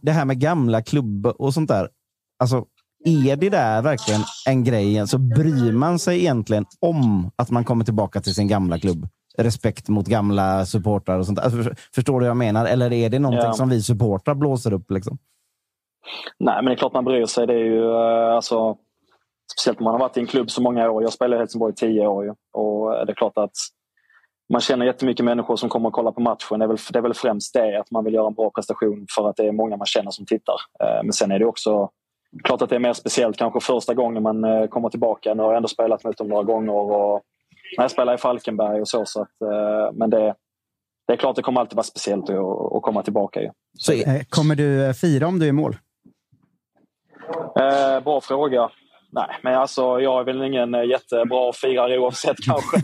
det här med gamla klubbar och sånt där, alltså är det där verkligen en grej? Så bryr man sig egentligen om att man kommer tillbaka till sin gamla klubb? Respekt mot gamla supportrar och sånt där. Förstår du vad jag menar? Eller är det någonting som vi supportrar blåser upp liksom? Nej, men det är klart man bryr sig. Det är ju alltså, speciellt om man har varit i en klubb så många år. Jag spelade i Helsingborg i 10 år ju. Och det är klart att man känner jättemycket människor som kommer och kollar på matchen. Det är väl främst det att man vill göra en bra prestation för att det är många man känner som tittar. Men sen är det också klart att det är mer speciellt kanske första gången man kommer tillbaka. Nu har jag ändå spelat mot dem några gånger och jag spelar i Falkenberg och så att, men det är klart det kommer alltid vara speciellt att komma tillbaka ju. Så kommer du fira om du är mål? Bra fråga. Nej, men alltså jag är väl ingen jättebra firare oavsett kanske.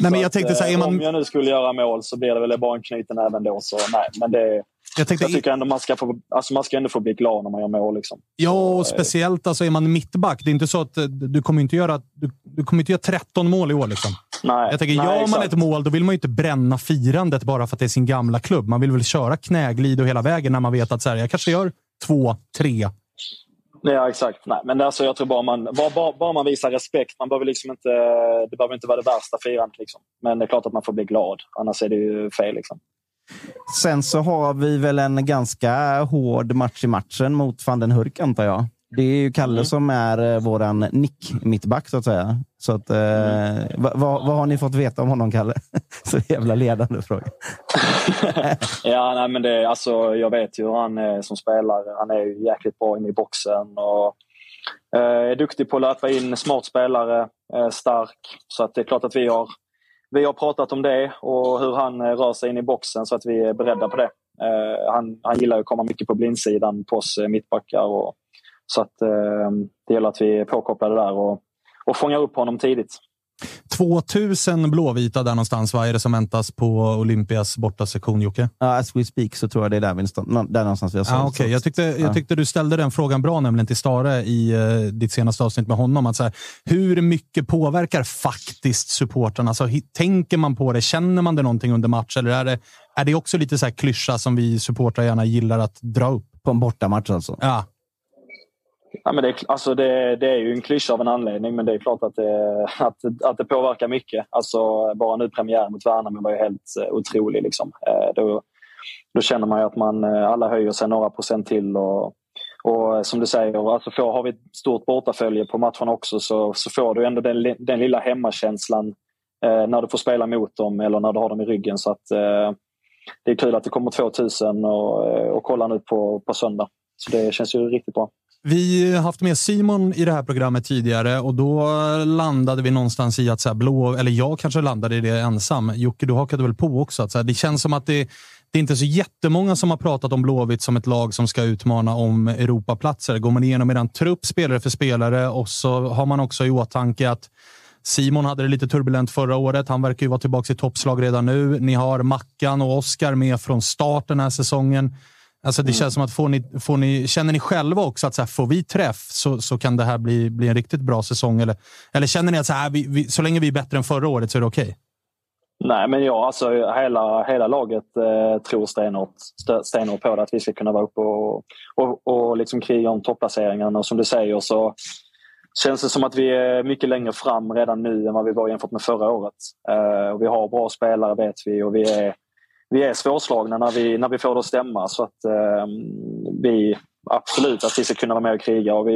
Nej, men jag tänkte så här, om jag nu skulle göra mål så blir det väl bara en knyten även då, så nej, men det jag tycker ändå man ska ändå få bli glad när man gör mål liksom. Ja, och speciellt alltså är man mittback, det är inte så att du kommer inte göra 13 mål i år liksom. Nej. Jag tänker gör man ett mål då vill man ju inte bränna firandet bara för att det är sin gamla klubb. Man vill väl köra knäglid och hela vägen när man vet att så här, jag kanske gör 2-3. Ja, exakt. Nej, men alltså, jag tror bara man visar respekt. Man behöver liksom inte, det behöver inte vara det värsta firandet liksom. Men det är klart att man får bli glad. Annars är det ju fel liksom. Sen så har vi väl en ganska hård match i matchen mot Van den Hurk, antar jag. Det är ju Calle som är våran nick-mittback så att säga. Så att, vad har ni fått veta om honom, Calle? Så jävla ledande fråga. Ja, nej, men det, alltså, jag vet ju hur han är som spelare. Han är ju jäkligt bra inne i boxen och är duktig på att löpa in, smart spelare, stark. Så att det är klart att vi har pratat om det och hur han rör sig in i boxen så att vi är beredda på det. Han gillar ju att komma mycket på blindsidan på oss mittbackar och så att det gäller att vi är påkopplade där och fångar upp honom tidigt. 2000 blåvita där någonstans. Vad är det som väntas på Olympias bortasektion, Jocke? As we speak så tror jag det är där någonstans vi har sagt. Okay. Jag tyckte du ställde den frågan bra nämligen till Stare i ditt senaste avsnitt med honom. Att så här, hur mycket påverkar faktiskt supportrarna? Alltså, tänker man på det? Känner man det någonting under match? Eller är det också lite så här klyscha som vi supportrar gärna gillar att dra upp? På en bortamatch alltså? Ja. Ja, men det är ju en klyscha av en anledning, men det är klart att det påverkar mycket. Alltså, bara nu premiär mot Värnamo var ju helt otrolig. Liksom. Då känner man ju att alla höjer sig några procent till. Och som du säger, alltså har vi ett stort bortafölje på matchen också så får du ändå den lilla hemmakänslan när du får spela mot dem eller när du har dem i ryggen. Så att, det är kul att det kommer 2000 och kolla nu på söndag. Så det känns ju riktigt bra. Vi har haft med Simon i det här programmet tidigare och då landade vi någonstans i att så här eller jag kanske landade i det ensam. Jocke, du hakade väl på också. Att så här, det känns som att det är inte så jättemånga som har pratat om Blåvitt som ett lag som ska utmana om Europaplatser. Går man igenom en trupp spelare för spelare och så har man också i åtanke att Simon hade det lite turbulent förra året. Han verkar ju vara tillbaka i toppslag redan nu. Ni har Mackan och Oskar med från start den här säsongen. Alltså det känns som att känner ni själva också att så här, får vi träff så kan det här bli en riktigt bra säsong? Eller känner ni att så, här, så länge vi är bättre än förra året så är det okej? Nej, men alltså hela laget tror stenhårt på det, att vi ska kunna vara uppe och liksom kriga om topplaceringen. Och som du säger så känns det som att vi är mycket längre fram redan nu än vad vi var jämfört med förra året. Och vi har bra spelare vet vi och vi är svårslagna när vi får det att stämma, så att vi absolut att vi ska kunna vara med och kriga, och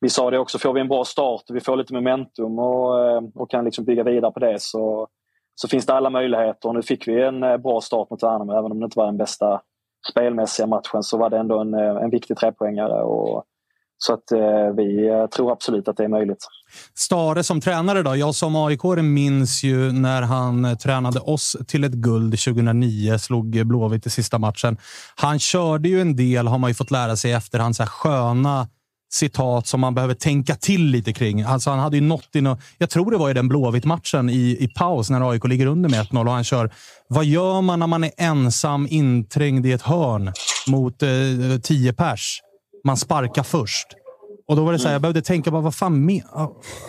vi sa det också, får vi en bra start och vi får lite momentum och kan liksom bygga vidare på det så finns det alla möjligheter. Och nu fick vi en bra start mot Värnamo, även om det inte var den bästa spelmässiga matchen så var det ändå en viktig trepoängare och så att vi tror absolut att det är möjligt. Stare som tränare då. Jag som AIK minns ju när han tränade oss till ett guld 2009. Slog Blåvitt i sista matchen. Han körde ju en del, har man ju fått lära sig efter hans sköna citat som man behöver tänka till lite kring. Alltså han hade ju nått in och, jag tror det var i den Blåvitt-matchen i paus när AIK ligger under med 1-0 och han kör. Vad gör man när man är ensam inträngd i ett hörn mot 10 pers? Man sparkar först. Och då var det så här, jag behövde tänka bara, vad fan med?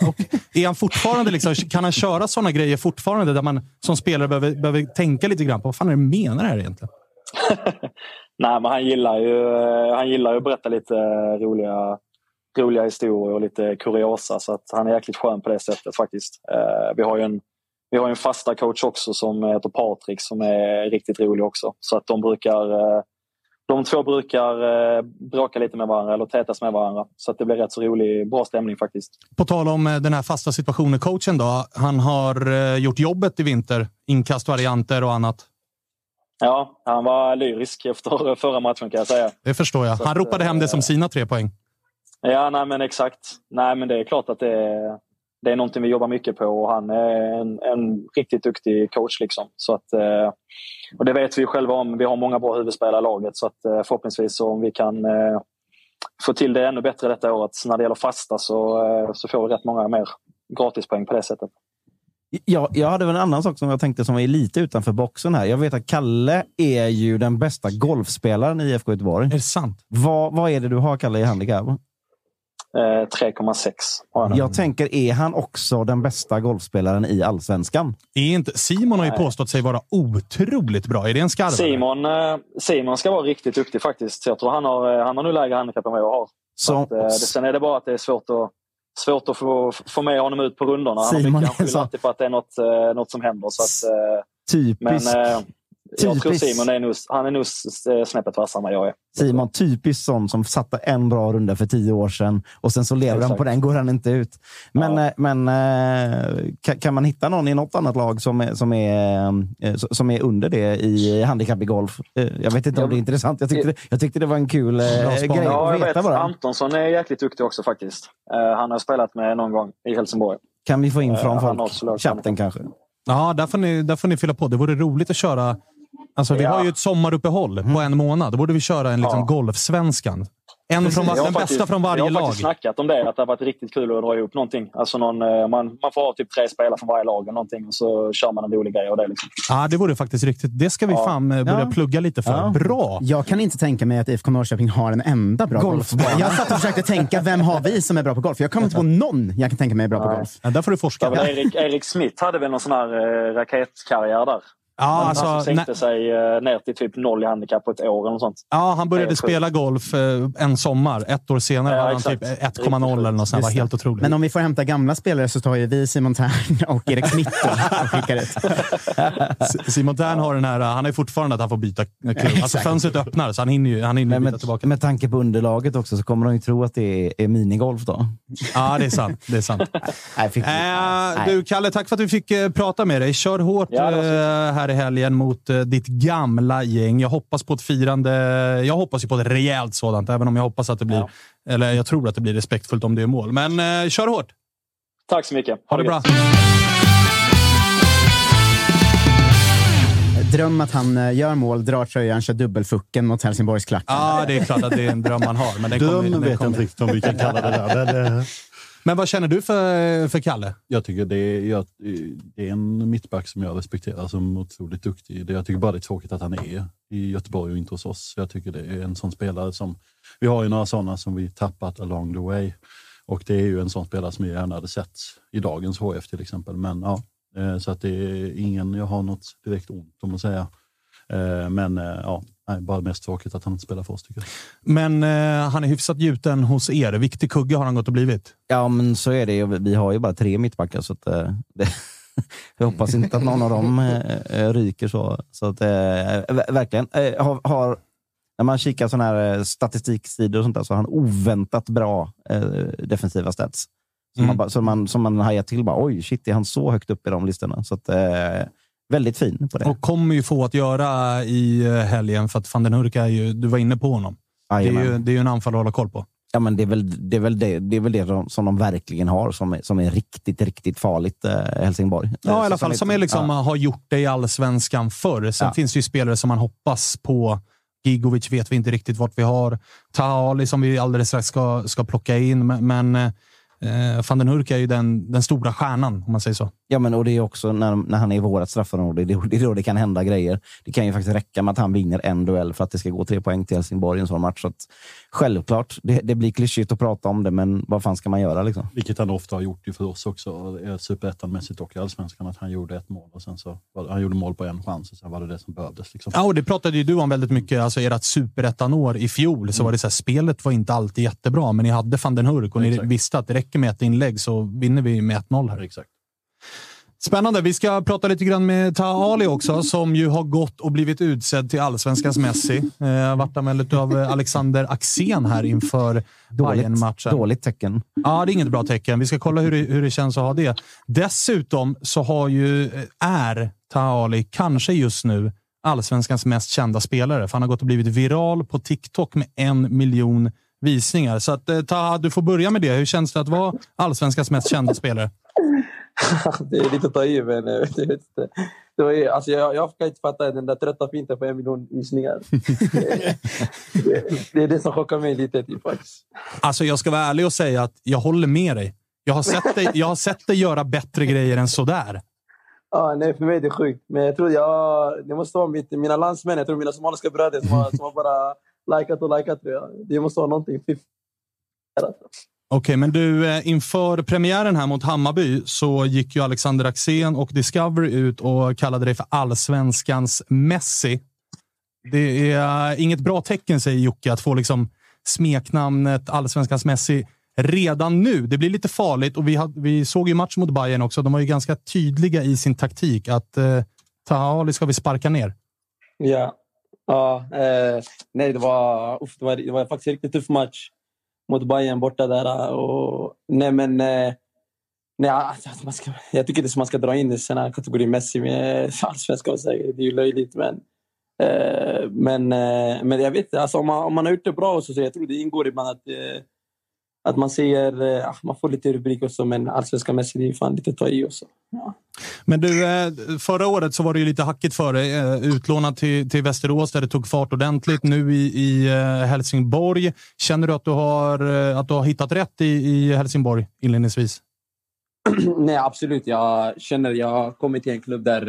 Och är han fortfarande liksom, kan han köra sådana grejer fortfarande där man som spelare behöver tänka lite grann på vad fan är det menar här egentligen? Nej, men han gillar ju att berätta lite roliga historier och lite kuriosa, så att han är jäkligt skön på det sättet faktiskt. Vi har ju en fasta coach också som heter Patrik, som är riktigt rolig också, så att de två brukar bråka lite med varandra eller tätas med varandra, så att det blir rätt så rolig, bra stämning faktiskt. På tal om den här fasta situationen, coachen då, han har gjort jobbet i vinter, inkastvarianter och annat. Ja, han var lyrisk efter förra matchen kan jag säga. Det förstår jag. Han ropade hem det som sina 3 poäng. Ja, nej men exakt. Nej men det är klart att det är någonting vi jobbar mycket på, och han är en riktigt duktig coach liksom. Så att, och det vet vi själva om. Vi har många bra huvudspelare i laget, så att förhoppningsvis om vi kan få till det ännu bättre detta året när det gäller fasta, så får vi rätt många mer gratispoäng på det sättet. Jag hade väl en annan sak som jag tänkte som var lite utanför boxen här. Jag vet att Calle är ju den bästa golfspelaren i IFK Göteborg. Är det sant? Vad är det du har, Calle, i handicap? 3,6. Jag tänker, är han också den bästa golfspelaren i Allsvenskan? Är inte Simon har ju påstått sig vara otroligt bra. Är det en skarvare? Simon ska vara riktigt duktig faktiskt. Jag tror han har nu lägre handikapp än vad jag har. Sen är det bara att det är svårt att få med honom ut på rundorna. Simon han skyller alltid på att det är något som händer. Så att, typiskt. Jag tror Simon är nog snäppet vassare än jag är. Simon, typiskt sån som satte en bra runda för 10 år sedan och sen så lever han på den, går han inte ut. Men kan man hitta någon i något annat lag som är under det i handikapp i golf? Jag vet inte om det är intressant. Jag tyckte det var en kul grej. Ja, jag vet. Antonsson är jäkligt duktig också faktiskt. Han har spelat med någon gång i Helsingborg. Kan vi få in från folk? Chatten kanske? Ja, där får ni fylla på. Det vore roligt att köra. Alltså, vi har ju ett sommaruppehåll på 1 månad. Då borde vi köra en liksom golfsvenskan. Den bästa från varje lag. Jag har faktiskt snackat om det, att det har varit riktigt kul att dra ihop någonting. Alltså man får ha typ 3 spelare från varje lag och någonting, och så kör man en rolig grej och det liksom. Ja, det vore faktiskt riktigt. Det ska vi fan börja plugga lite för. Ja. Bra! Jag kan inte tänka mig att IFK Norrköping har en enda bra golfbana. Jag satt och försökte tänka, vem har vi som är bra på golf? Jag kommer inte på någon jag kan tänka mig är bra på golf. Ja, där får du forska. Ja, Erik Smith hade väl någon sån här raketkarriär där. Ja, han sänkte sig ner till typ 0 i handikapp på ett år eller något sånt. Ja, han började spela golf en sommar. 1 år senare var han typ 1,0 eller något sånt. Det var helt otroligt. Men om vi får hämta gamla spelare så tar ju vi Simon Tern och Erik Smith och skickar ut. Simon Tern har den här, han är fortfarande att han får byta klubb. Alltså fönstret öppnar så han hinner byta tillbaka. Med tanke på underlaget också så kommer de ju tro att det är minigolf då. Ja, det är sant. Du Calle, tack för att vi fick prata med dig. Kör hårt här i helgen mot ditt gamla gäng. Jag hoppas på ett firande. Jag hoppas ju på ett rejält sådant, även om jag hoppas att det blir, eller jag tror att det blir respektfullt om det är mål. Men kör hårt. Tack så mycket. Ha det bra. Dröm att han gör mål, drar tröjan, kör dubbelfucken mot Helsingborgsklacken. Ja, det är klart att det är en dröm man har. Men vet inte riktigt om vi kan kalla det där. Men vad känner du för Calle? Jag tycker det är en mittback som jag respekterar som otroligt duktig. Jag tycker bara det är tråkigt att han är i Göteborg och inte hos oss. Jag tycker det är en sån spelare som... Vi har ju några sådana som vi tappat along the way. Och det är ju en sån spelare som jag gärna hade sett i dagens HF till exempel. Men ja, så att det är ingen jag har något direkt ont om att säga. Men ja... Nej, bara mest tråkigt att han inte spelar för oss, tycker jag. Men han är hyfsat gjuten hos er. Viktig kugge har han gått och blivit. Ja, men så är det. Vi har ju bara 3 mittbackar, så att, jag hoppas inte att någon av dem ryker så att, verkligen. När man kikar sådana här statistiksidor och sånt där, så har han oväntat bra defensiva stats. Som man hajar till bara, oj shit, är han så högt upp i de listorna? Så att... väldigt fin på det. Och kommer ju få att göra i helgen, för att Van den Hurk är ju, du var inne på honom. Det är ju en anfall att hålla koll på. Ja, men det är väl det som de verkligen har som är riktigt, riktigt farligt Helsingborg. Ja, i alla fall som är liksom, har gjort det i Allsvenskan förr. Sen finns det ju spelare som man hoppas på. Gigovic vet vi inte riktigt vart vi har. Taha Ali som vi alldeles strax ska plocka in, men Van den Hurk är ju den stora stjärnan, om man säger så. Ja, men och det är också när han är i vårat straffområde, det är då det kan hända grejer. Det kan ju faktiskt räcka med att han vinner en duell för att det ska gå 3 poäng till Helsingborg i en sån match. Så att, självklart, det blir klyschigt att prata om det, men vad fan ska man göra liksom? Vilket han ofta har gjort ju för oss också, Superettan-mässigt och i Allsvenskan, att han gjorde ett mål och sen så, han gjorde mål på en chans och sen var det som behövdes liksom. Ja, och det pratade ju du om väldigt mycket, alltså ert Superettan-år i fjol så var det så här, spelet var inte alltid jättebra, men ni hade Van den Hurk och ni visste att det räcker med ett inlägg så vinner vi med 1-0 här. Exakt. Spännande, vi ska prata lite grann med Taha Ali också, som ju har gått och blivit utsedd till Allsvenskans Messi. Vart anmält av Alexander Axén här inför Bayern-matchen. Dåligt tecken. Ja, det är inget bra tecken. Vi ska kolla hur det känns att ha det. Dessutom så är Taha Ali kanske just nu Allsvenskans mest kända spelare. För han har gått och blivit viral på TikTok med 1 miljon visningar. Så att, Taha, du får börja med det. Hur känns det att vara Allsvenskans mest kända spelare? Det är lite att ta i, men det var ju, alltså jag kan inte fatta den där trötta finten på 1 miljon visningar. Det är det som chockar mig lite typ, faktiskt. Alltså jag ska vara ärlig och säga att jag håller med dig. Jag har sett dig göra bättre grejer än sådär. Ja, nej, för mig är det sjukt. Men jag tror det måste vara mina landsmän, jag tror mina somaliska bröder som har bara likat. Det måste vara någonting. Okej, men du, inför premiären här mot Hammarby så gick ju Alexander Axén och Discovery ut och kallade dig för Allsvenskans Messi. Det är inget bra tecken, säger Jocke, att få liksom smeknamnet Allsvenskans Messi redan nu. Det blir lite farligt, och vi såg ju match mot Bayern också. De var ju ganska tydliga i sin taktik att Taha Ali ska vi sparka ner. Nej, det var faktiskt en riktigt tuff match mot Bayern borta där. Och jag tycker inte man ska dra in det sen här kategorin Messi med allsvenska, och säga det är ju löjligt, men jag vet, alltså om man har gjort det bra så jag tror det ingår ibland att man säger, man får lite rubrik och så, men allsvenska Messi, det är fan lite ta i också. Ja. Men du, förra året så var det ju lite hackigt för dig, utlånad till Västerås där det tog fart ordentligt, nu i Helsingborg. Känner du att du har hittat rätt i Helsingborg inledningsvis? Nej, absolut. Jag känner jag har kommit till en klubb där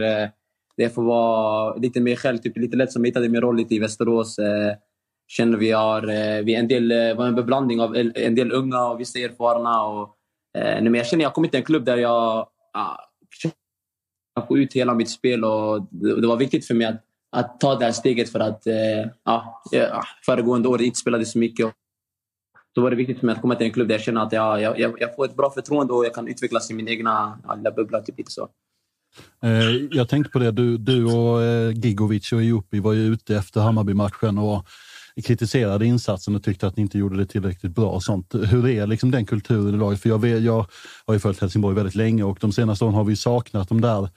det får vara lite mer själv, typ lite lätt som jag hittade min roll lite i Västerås. Känner vi var en beblandning av en del unga och vissa erfarna. Men jag känner jag har kommit till en klubb där jag får ut hela mitt spel, och det var viktigt för mig att ta det här steget, för att föregående år inte spelade så mycket. Och då var det viktigt för mig att komma till en klubb där jag känner att jag får ett bra förtroende och jag kan utvecklas i min egna lilla bubbla typ så. Jag tänkte på det, du och Gigovic och Juppi var ju ute efter Hammarby-matchen och kritiserade insatsen och tyckte att ni inte gjorde det tillräckligt bra och sånt. Hur är liksom den kulturen i laget? För jag har ju följt Helsingborg väldigt länge, och de senaste åren har vi saknat de där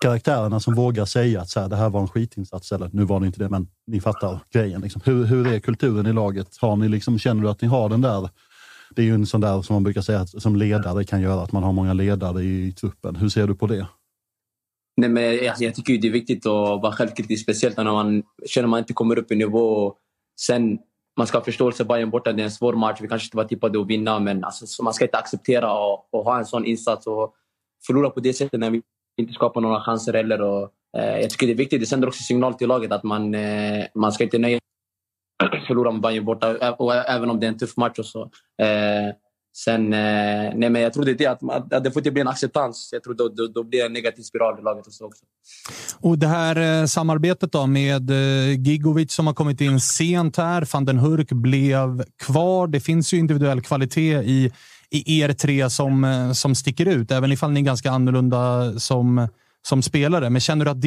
karaktärerna som vågar säga att så här, det här var en skitinsats, eller nu var det inte det, men ni fattar grejen. Liksom. Hur är kulturen i laget? Har ni liksom, känner du att ni har den där? Det är ju en sån där som man brukar säga att, som ledare kan göra, att man har många ledare i truppen. Hur ser du på det? Nej, men jag tycker ju det är viktigt att vara självkritisk, speciellt när man känner att man inte kommer upp i nivå. Sen, man ska ha förståelse, Bayern borta, det är en svår match. Vi kanske inte var tippade att vinna, men alltså, man ska inte acceptera och ha en sån insats och förlora på det sättet när vi inte skapar några chanser heller. Jag tycker det är viktigt. Det sänder också signal till laget att man ska inte nöja förlora med Bayern borta, och även om det är en tuff match och så. Nej, men jag tror det är att det får inte bli en acceptans. Jag tror då blir det en negativ spiral i laget och så också. Och det här samarbetet då med Gigovic som har kommit in sent här, Van den Hurk blev kvar. Det finns ju individuell kvalitet i er tre som sticker ut, även ifall ni är ganska annorlunda som spelare. Men känner du att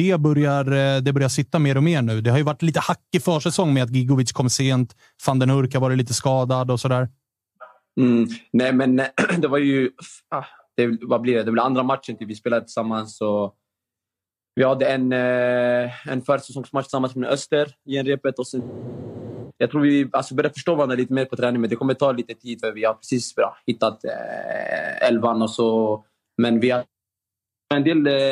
det börjar sitta mer och mer nu? Det har ju varit lite hack i försäsong med att Gigovic kom sent, Van den Hurk har varit lite skadad och sådär. Nej, men det var ju det blev andra matchen typ, vi spelade tillsammans, och vi hade en försäsongsmatch tillsammans med Öster i en repet, och sen jag tror vi började förstå varandra lite mer på träning, men det kommer ta lite tid för vi har precis hittat elvan och så, men vi har en del det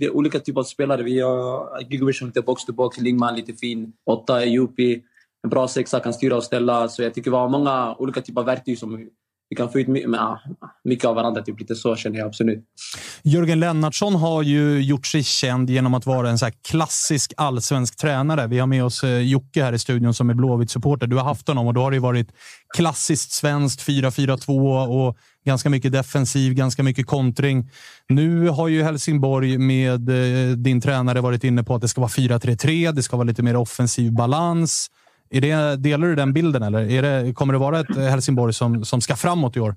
är olika typer av spelare. Vi har Gigovic lite box to box, Lingman lite fin 8, Jupi en bra sexa, kan styra och ställa. Så jag tycker vi har många olika typer av verktyg som vi kan få ut mycket av varandra, typ lite så känner jag absolut. Jörgen Lennartsson har ju gjort sig känd genom att vara en så här klassisk allsvensk tränare. Vi har med oss Jocke här i studion som är Blåvitt-supporter. Du har haft honom och då har det varit klassiskt svenskt 4-4-2 och ganska mycket defensiv, ganska mycket kontring. Nu har ju Helsingborg med din tränare varit inne på att det ska vara 4-3-3, det ska vara lite mer offensiv balans. Delar du den bilden eller kommer det vara ett Helsingborg som ska framåt i år?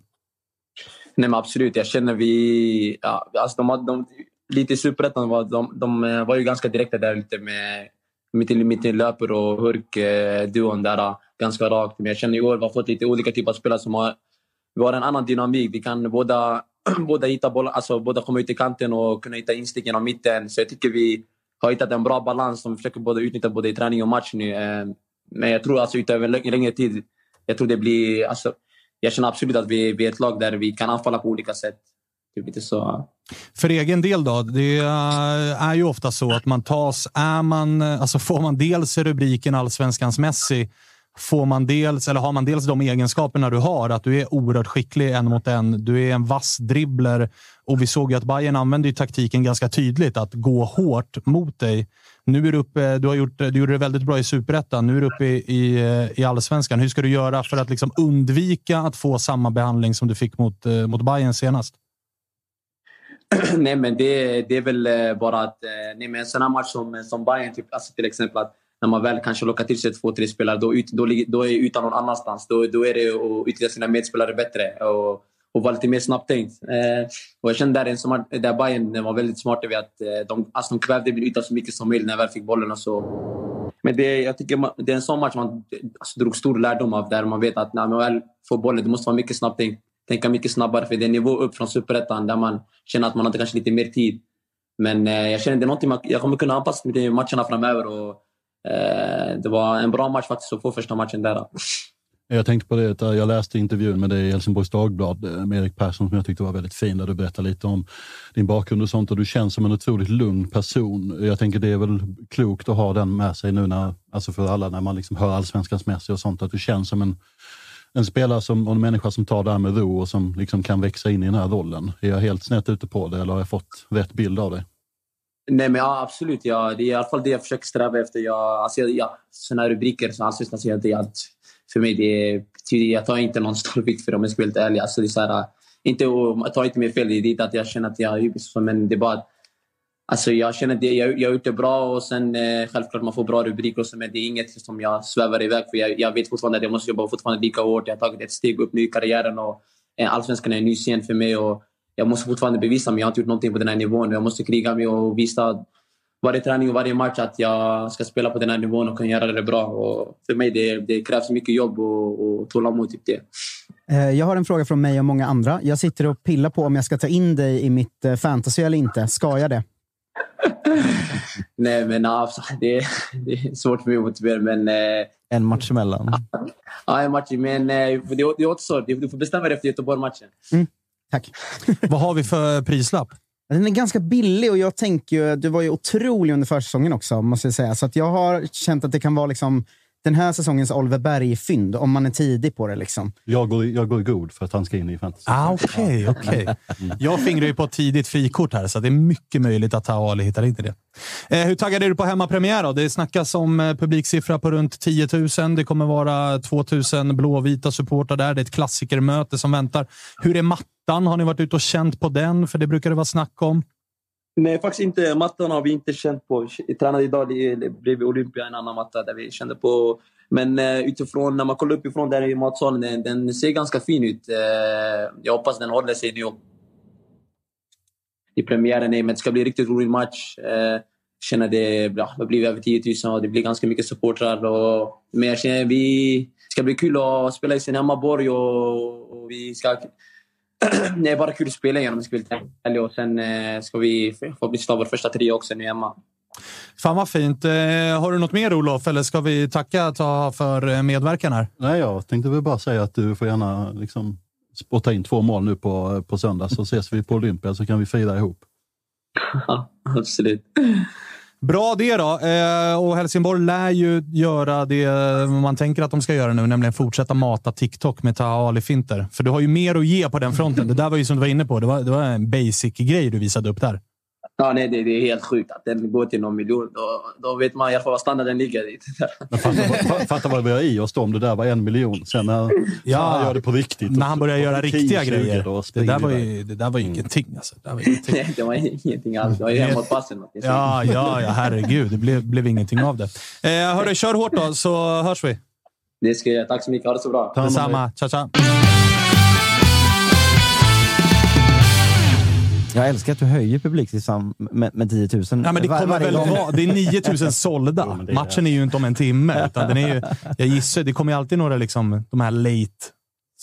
Nej men absolut, jag känner vi... Ja, alltså de lite i Superettan de var ju ganska direkta där lite med mitt i löper och Hurk, duon där ganska rakt. Men jag känner i år vi har fått lite olika typer av spelare som har... Vi har en annan dynamik, vi kan båda hitta bollar, alltså båda komma ut i kanten och kunna hitta instick genom mitten. Så jag tycker vi har hittat en bra balans som vi försöker både utnyttja både i träning och match nu. Men jag tror alltså utöver en längre tid, jag tror det blir, alltså, jag känner absolut att vi är ett lag där vi kan anfalla på olika sätt. Typ inte så. För egen del då, det är ju ofta så att man får man dels rubriken Allsvenskans Messi, har man dels de egenskaperna du har, att du är oerhört skicklig en mot en, du är en vass dribbler och vi såg ju att Bayern använde ju taktiken ganska tydligt att gå hårt mot dig. Nu är du uppe, du gjorde det väldigt bra i Superettan, nu är du uppe i Allsvenskan. Hur ska du göra för att liksom undvika att få samma behandling som du fick mot Bayern senast? Nej men det är väl bara att en sån här match som Bayern typ, alltså till exempel att när man väl kanske lockar till sig 2-3 spelare då är utan någon annanstans. Då är det att utnyttja sina medspelare bättre och vara lite mer snabbt tänkt. Och jag kände där Bayern var väldigt smart över att de kvävde min yta så mycket som möjligt när jag väl fick bollen. Och så. Men jag tycker det är en sån match man drog stor lärdom av, där man vet att när man väl får bollen det måste vara mycket snabbt tänkt. Tänka mycket snabbare för det är nivå upp från Superettan där man känner att man hade kanske lite mer tid. Men jag känner det är någonting jag kommer kunna anpassa mig till matcherna framöver och det var en bra match faktiskt att få första matchen där. Jag tänkte på det, jag läste intervjun med dig i Helsingborgs Dagblad med Erik Persson som jag tyckte var väldigt fin, där du berättade lite om din bakgrund och sånt och du känns som en otroligt lugn person. Jag tänker det är väl klokt att ha den med sig nu när, alltså för alla när man liksom hör Allsvenskans Messi och sånt, att du känns som en spelare och en människa som tar det här med ro och som liksom kan växa in i den här rollen. Är jag helt snett ute på det eller har jag fått rätt bild av det? Nej men ja, absolut, det är i alla fall det jag försöker sträva efter. Sådana här rubriker som Allsvenskan säger det är allt. För mig jag tar inte någon stor vikt för dem, jag ska vara helt ärlig. Alltså, det är så här, jag tar inte mer fel, det är inte att jag känner att jag är hybisk. Men det är bara att alltså, jag känner att jag har gjort det bra och sen självklart man får bra rubriker. Och så, men det är inget som jag svävar iväg för. Jag vet fortfarande att jag måste jobba fortfarande lika hårt. Jag har tagit ett steg upp nu i karriären och Allsvenskan är en ny scen för mig och jag måste fortfarande bevisa mig. Jag har inte gjort någonting på den här nivån. Jag måste kriga mig och visa varje träning och varje match att jag ska spela på den här nivån och kan göra det bra. Och för mig det krävs mycket jobb och tålamod typ det. Jag har en fråga från mig och många andra. Jag sitter och pillar på om jag ska ta in dig i mitt fantasy eller inte. Ska jag det? Nej, men det är svårt för mig att motivera. Men, en match emellan. Ja, en match. Men det är också, du får bestämma dig efter Göteborg-matchen. Mm. Tack. Vad har vi för prislapp? Den är ganska billig och jag tänker ju, du var ju otrolig under försäsongen också måste jag säga. Så att jag har känt att det kan vara liksom den här säsongens Oliver Berg-fynd om man är tidig på det liksom. Jag går god för att han ska in i fantasy. Okej. Jag fingrar ju på ett tidigt frikort här så det är mycket möjligt att Taha Ali hittar inte det. Hur taggad är du på hemmapremiär då? Det snackas om publiksiffra på runt 10 000. Det kommer vara 2 000 blåvita supportrar där. Det är ett klassikermöte som väntar. Hur är mattan? Har ni varit ute och känt på den? För det brukar det vara snack om. Nej, faktiskt inte. Mattan har vi inte känt på. Vi tränade idag bredvid Olympia, en annan matta där vi kände på. Men utifrån, när man kollar uppifrån där i matsalen, den ser ganska fin ut. Jag hoppas den håller sig nu i premiären. Nej, men det ska bli en riktigt rolig match. Känner det blir över 10 000 och det blir ganska mycket supportrar. Men jag känner det ska bli kul att spela i sin hemmaborg och vi ska... Det är bara kul att spela igenom skvilten. Och sen ska vi få bli av vår första tre också nu hemma. Fan vad fint. Har du något mer Olof eller ska vi tacka för medverkan här? Nej, jag tänkte väl bara säga att du får gärna liksom spotta in 2 mål nu på söndag så ses vi på Olympia så kan vi fira ihop. Ja, absolut. Bra det då. Och Helsingborg lär ju göra det man tänker att de ska göra nu, nämligen fortsätta mata TikTok med Taha Ali finter. För du har ju mer att ge på den fronten. Det där var ju som du var inne på. Det var en basic grej du visade upp där. Ja, nej, det är helt sjukt att den går till någon miljon. Då vet man i alla fall vad standarden ligger dit. Fatta vad det börjar i och stå om det där var 1 miljon. Sen när han gör det på riktigt. När han börjar göra riktiga grejer. Det där var ju ingenting. Alltså. Det var ingenting alls. Det var ju hemåt passen. Ja, herregud. Det blev ingenting av det. Hörru, kör hårt då så hörs vi. Det ska jag. Tack så mycket. Ha det så bra. Detsamma. Ciao, ciao. Jag älskar att du höjer publiksiffran med 10 000. Ja, men det kommer väl vara. Det är 9 000 sålda. Jo, är matchen är ju inte om en timme. Utan den är ju, jag gissar, det kommer ju alltid några liksom, de här late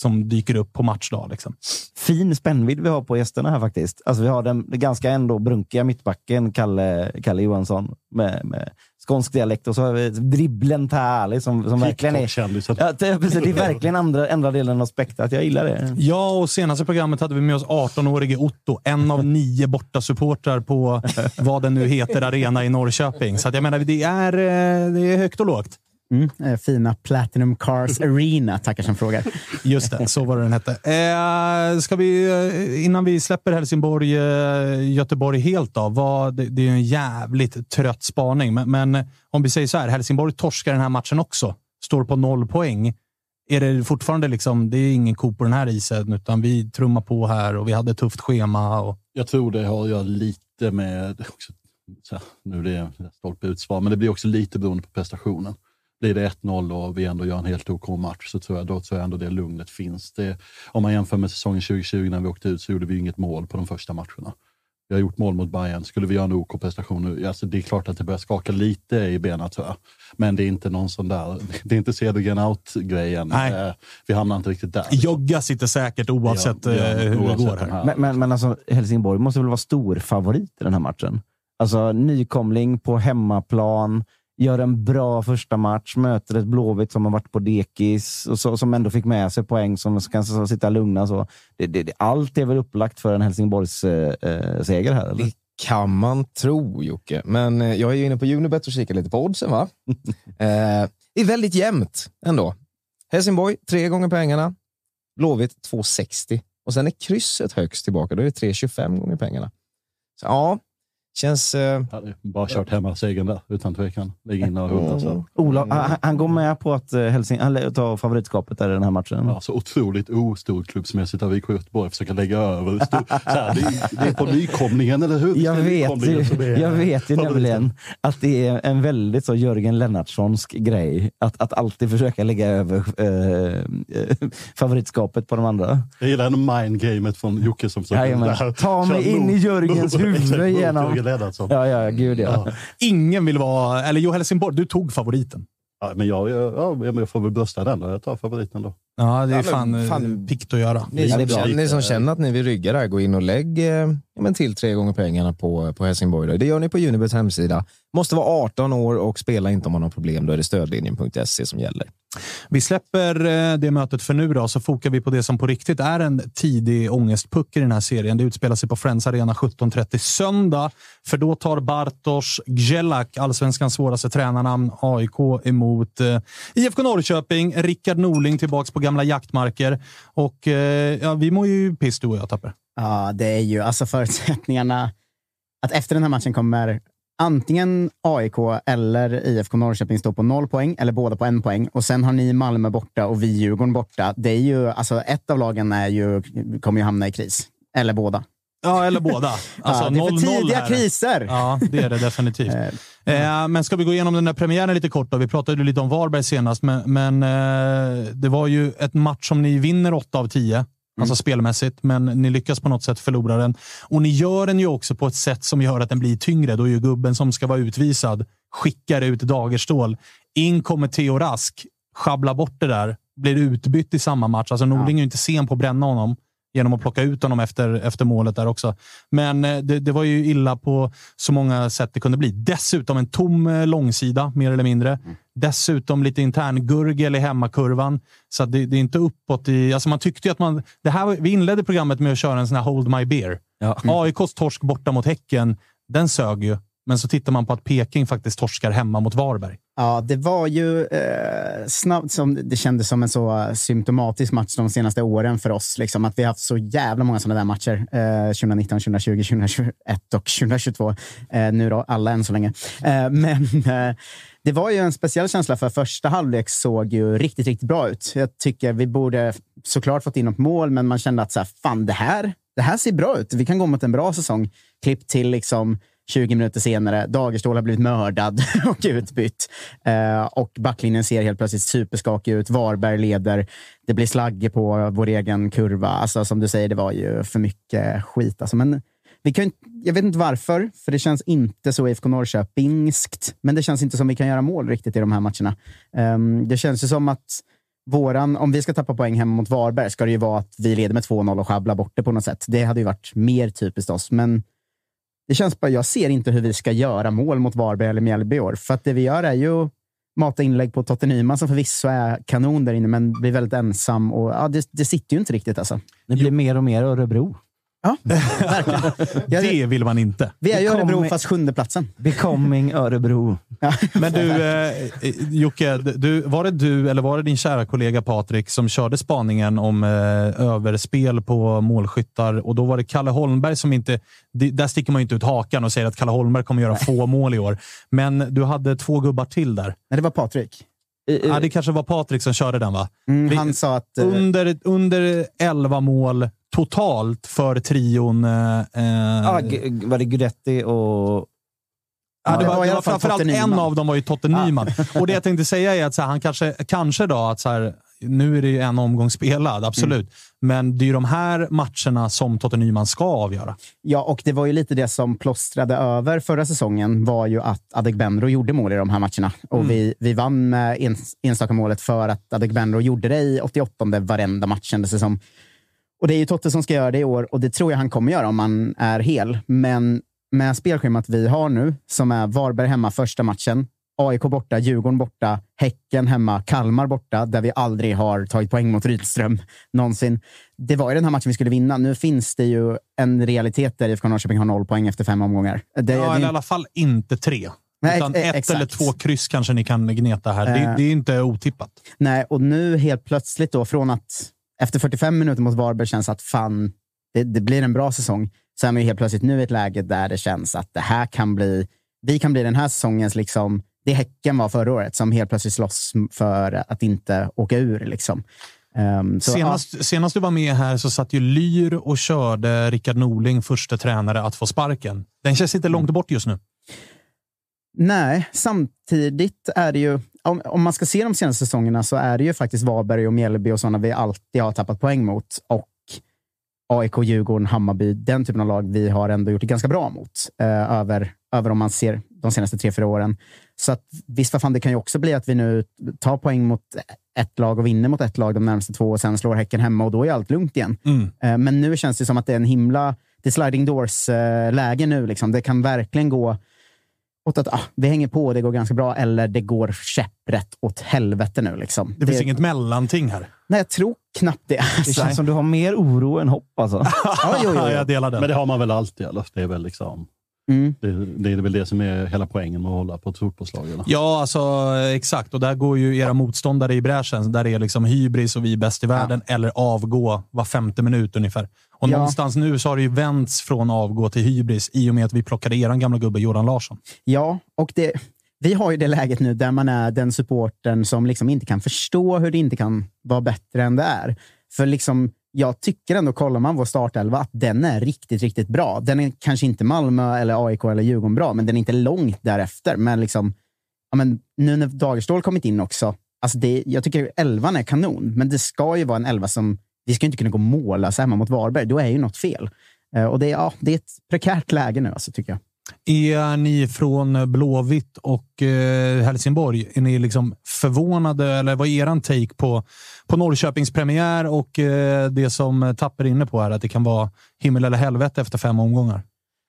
som dyker upp på matchdag. Liksom. Fin spännvidd vi har på gästerna här faktiskt. Alltså, vi har den ganska ändå brunkiga mittbacken Calle Johansson med skånsk dialekt, och så har vi dribblen Tärlig som verkligen är... Ja, precis, det är verkligen andra delen av spektrat. Jag gillar det. Ja, och senaste programmet hade vi med oss 18-årige Otto. En av 9 bortasupportrar på vad den nu heter arena i Norrköping. Så att jag menar, det är högt och lågt. Fina Platinum Cars Arena, tackar som frågar. Just det, så var det den hette. Ska vi, innan vi släpper Helsingborg Göteborg helt då, det är ju en jävligt trött spaning, men om vi säger så här, Helsingborg torskar den här matchen också, står på 0 poäng. Är det fortfarande liksom, det är ingen ko på den här isen, utan vi trummar på här och vi hade ett tufft schema och... Jag tror det har jag lite med också, så här, nu är det stolpe utsvar, men det blir också lite beroende på prestationen. Blir det 1-0 och vi ändå gör en helt OK match, så tror jag ändå det lugnet finns. Om man jämför med säsongen 2020 när vi åkte ut, så gjorde vi inget mål på de första matcherna. Vi har gjort mål mot Bayern. Skulle vi göra en OK-prestation nu? Alltså, det är klart att det börjar skaka lite i benen, tror jag. Men det är inte någon sån där... Det är inte Cedergren out-grejen. Nej. Vi hamnar inte riktigt där. Jogga sitter säkert oavsett hur det går här. Men alltså, Helsingborg måste väl vara stor favorit i den här matchen? Alltså, nykomling på hemmaplan... Gör en bra första match, möter ett Blåvitt som har varit på dekis och så, som ändå fick med sig poäng som kan så, sitta lugna. Så. Allt är väl upplagt för en Helsingborgs seger här, eller? Det kan man tro, Jocke. Men jag är ju inne på Unibet och kikar lite på oddsen, va? Det är väldigt jämnt ändå. Helsingborg, 3 gånger pengarna. Blåvitt, 2,60. Och sen är krysset högst tillbaka. Då är det 3,25 gånger pengarna. Så ja... Känns... Bara kört hemma segern där, utan tvekan. Ligger in och alltså. Ola, han går med på att han tar favoritskapet där i den här matchen. Ja, så otroligt storklubbsmässigt av IFK Göteborg försöker lägga över. Såhär, det är på nykomlingen, eller hur? Jag vet ju nämligen att det är en väldigt så Jörgen Lennartssonsk grej att alltid försöka lägga över favoritskapet på de andra. Jag gillar en mindgamet från Jocke som försöker... Ta mig in i Jörgens huvud igenom. Ja. Ingen vill vara... Eller Jo Helsingborg, du tog favoriten. Ja, men jag får väl brösta den då. Jag tar favoriten då. Ja, det är fan pikt att göra. Ni som känner att ni vill rygga där, gå in och lägg till 3 gånger pengarna på Helsingborg. Då. Det gör ni på Unibets hemsida. Måste vara 18 år och spela inte om man har problem. Då är det stödlinjen.se som gäller. Vi släpper det mötet för nu då, så fokar vi på det som på riktigt är en tidig ångestpuck i den här serien. Det utspelar sig på Friends Arena 17:30 söndag. För då tar Bartosz Gjelak, allsvenskans svåraste tränarnamn, AIK emot IFK Norrköping. Rickard Norling tillbaks på gamla jaktmarker. Och vi mår ju piss, du och jag, Tapper. Ja, det är ju alltså förutsättningarna att efter den här matchen kommer antingen AIK eller IFK Norrköping står på 0 poäng eller båda på 1 poäng. Och sen har ni Malmö borta och vi Djurgården borta. Det är ju, alltså ett av lagen kommer ju hamna i kris. Eller båda. Ja, eller båda. Alltså, ja, det är för tidiga kriser. Ja, det är det definitivt. Men ska vi gå igenom den där premiären lite kort då? Vi pratade ju lite om Varberg senast, men det var ju ett match som ni vinner 8 av 10. Alltså spelmässigt, men ni lyckas på något sätt förlora den. Och ni gör den ju också på ett sätt som gör att den blir tyngre. Då är ju gubben som ska vara utvisad, skickar ut Dagerstål. In kommer Theo Rask, schabblar bort det där, blir utbytt i samma match. Alltså Norling är ju inte sen på att bränna honom genom att plocka ut honom efter målet där också. Men det var ju illa på så många sätt det kunde bli. Dessutom en tom långsida, mer eller mindre. Dessutom lite intern gurgel i hemmakurvan. Så det är inte uppåt i... Alltså man tyckte ju att man... Det här, vi inledde programmet med att köra en sån här Hold My Beer. Ja. AIKs torsk borta mot Häcken, den sög ju. Men så tittar man på att Peking faktiskt torskar hemma mot Varberg. Ja, det var ju snabbt som det kändes som en så symptomatisk match de senaste åren för oss. Liksom, att vi har haft så jävla många sådana där matcher. 2019, 2020, 2021 och 2022. Nu då, alla än så länge. Det var ju en speciell känsla för första halvlek såg ju riktigt, riktigt bra ut. Jag tycker vi borde såklart fått in något mål, men man kände att så här, fan det här ser bra ut. Vi kan gå mot en bra säsong. Klipp till liksom 20 minuter senare, Dagerstål har blivit mördad och utbytt. Och backlinjen ser helt plötsligt superskakig ut. Varberg leder. Det blir slagge på vår egen kurva. Alltså som du säger, det var ju för mycket skit. Alltså, men vi kan, jag vet inte varför, för det känns inte så IFK Norrköpingskt. Men det känns inte som vi kan göra mål riktigt i de här matcherna. Det känns ju som att om vi ska tappa poäng hemma mot Varberg ska det ju vara att vi leder med 2-0 och sjabblar bort det på något sätt. Det hade ju varit mer typiskt oss, men det känns bara, jag ser inte hur vi ska göra mål mot Varberg eller Mjällby år. För att det vi gör är ju mata inlägg på Totte Nyman som förvisso är kanon där inne men blir väldigt ensam. Och, ja, det sitter ju inte riktigt alltså. Det blir mer och mer Örebro. Ja, verkligen. Det vill man inte. Vi är ju Örebro fast 7:e platsen. Becoming Örebro. Ja. Men du, Jocke, var det du eller var det din kära kollega Patrik som körde spaningen om överspel på målskyttar? Och då var det Kalle Holmberg som inte... Där sticker man ju inte ut hakan och säger att Kalle Holmberg kommer göra få mål i år. Men du hade 2 gubbar till där. Nej, det var Patrik. Ja, det kanske var Patrik som körde den, va? Han sa att... Under 11 mål... totalt för trion... var det Gudetti och... Ja, det var i alla fall framförallt en av dem var ju Totte Nyman. Och det jag tänkte säga är att så här, han kanske då att så här, nu är det ju en omgång spelad, absolut. Men det är ju de här matcherna som Totte Nyman ska avgöra. Ja, och det var ju lite det som plåstrade över förra säsongen var ju att Adegbenro gjorde mål i de här matcherna. Och vi vann med enstaka målet för att Adegbenro gjorde det i 88:e varenda match kändes det som. Och det är ju Totte som ska göra det i år. Och det tror jag han kommer göra om han är hel. Men med spelschemat vi har nu, som är Varberg hemma första matchen, AIK borta, Djurgården borta, Häcken hemma, Kalmar borta, där vi aldrig har tagit poäng mot Rydström någonsin. Det var ju den här matchen vi skulle vinna. Nu finns det ju en realitet där IFK Norrköping har 0 poäng efter 5 omgångar. I alla fall inte 3. Utan 1 eller 2 kryss kanske ni kan gneta här. Det är inte otippat. Nej, och nu helt plötsligt då från att... Efter 45 minuter mot Varberg känns att fan, det blir en bra säsong. Så är man ju helt plötsligt nu i ett läge där det känns att det här kan bli... Vi kan bli den här säsongens liksom... Det Häcken var förra året som helt plötsligt slåss för att inte åka ur liksom. Senast du var med här så satt ju Lyr och körde Rickard Norling, första tränare, att få sparken. Den känns inte långt bort just nu. Nej, samtidigt är det ju... Om man ska se de senaste säsongerna så är det ju faktiskt Varberg och Mjällby och sådana vi alltid har tappat poäng mot. Och AIK, Djurgården, Hammarby, den typen av lag vi har ändå gjort det ganska bra mot. Över om man ser de senaste 3-4 åren. Så att, visst vad fan, det kan ju också bli att vi nu tar poäng mot ett lag och vinner mot ett lag de närmaste 2 och sen slår Häcken hemma och då är allt lugnt igen. Men nu känns det som att det är en himla... Det är sliding doors-läge nu liksom. Det kan verkligen gå... åt att vi hänger på, det går ganska bra, eller det går käpprätt åt helvete nu liksom. Det finns inget mellanting här. Nej, jag tror knappt det. Det känns som du har mer oro än hopp alltså. Ja, jag delar det. Men det har man väl alltid, eller? Det är väl liksom... Det är väl det som är hela poängen med att hålla på ett fotbollslag. Ja, alltså exakt. Och där går ju era motståndare i bräschen. Där är liksom hybris och vi bäst i världen. Ja. Eller avgå var 50 minut ungefär. Och någonstans nu så har det ju vänts från avgå till hybris i och med att vi plockade eran gamla gubbe Jordan Larsson. Ja, och vi har ju det läget nu där man är den supporten som liksom inte kan förstå hur det inte kan vara bättre än det är. För liksom... Jag tycker ändå, kollar man vår startelva, att den är riktigt, riktigt bra. Den är kanske inte Malmö eller AIK eller Djurgården bra, men den är inte långt därefter. Men liksom, ja, men nu när Dagerstål kommit in också, alltså jag tycker ju elvan är kanon. Men det ska ju vara en elva som, vi ska ju inte kunna gå och måla så hemma mot Varberg. Då är ju något fel. Och det är ett prekärt läge nu alltså, tycker jag. Är ni från Blåvitt och Helsingborg, är ni liksom förvånade, eller vad är eran take på Norrköpings premiär och det som Tapper inne på här, att det kan vara himmel eller helvete efter 5 omgångar?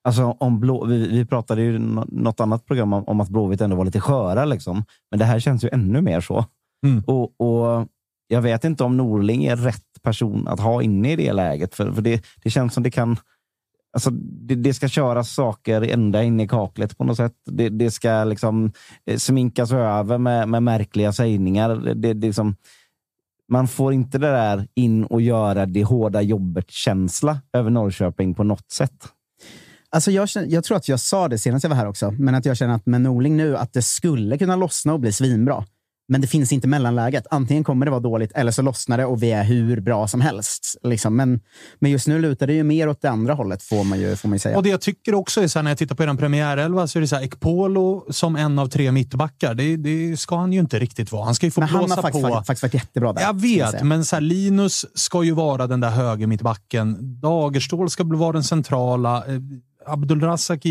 Alltså om vi pratade ju något annat program om att Blåvitt ändå var lite sköra liksom, men det här känns ju ännu mer så. Och jag vet inte om Norling är rätt person att ha inne i det läget, för det känns som det kan... Alltså det ska köras saker ända in i kaklet på något sätt. Det ska liksom sminkas över med märkliga sägningar. Det liksom, man får inte det där in och göra det hårda jobbet-känsla över Norrköping på något sätt. Alltså jag tror att jag sa det senast jag var här också. Men att jag känner att med Norling nu att det skulle kunna lossna och bli svinbra. Men det finns inte mellanläget. Antingen kommer det vara dåligt eller så lossnar det och vi är hur bra som helst. Liksom. Men just nu lutar det ju mer åt det andra hållet får man ju säga. Och det jag tycker också är så här, när jag tittar på den premiärelva så är det så här, Ekpolo som en av tre mittbackar. Det ska han ju inte riktigt vara. Han ska ju få blåsa på. Men han har faktiskt varit jättebra där. Jag vet, men så här, Linus ska ju vara den där höger mittbacken. Dagerstål ska vara den centrala. Abdulrazak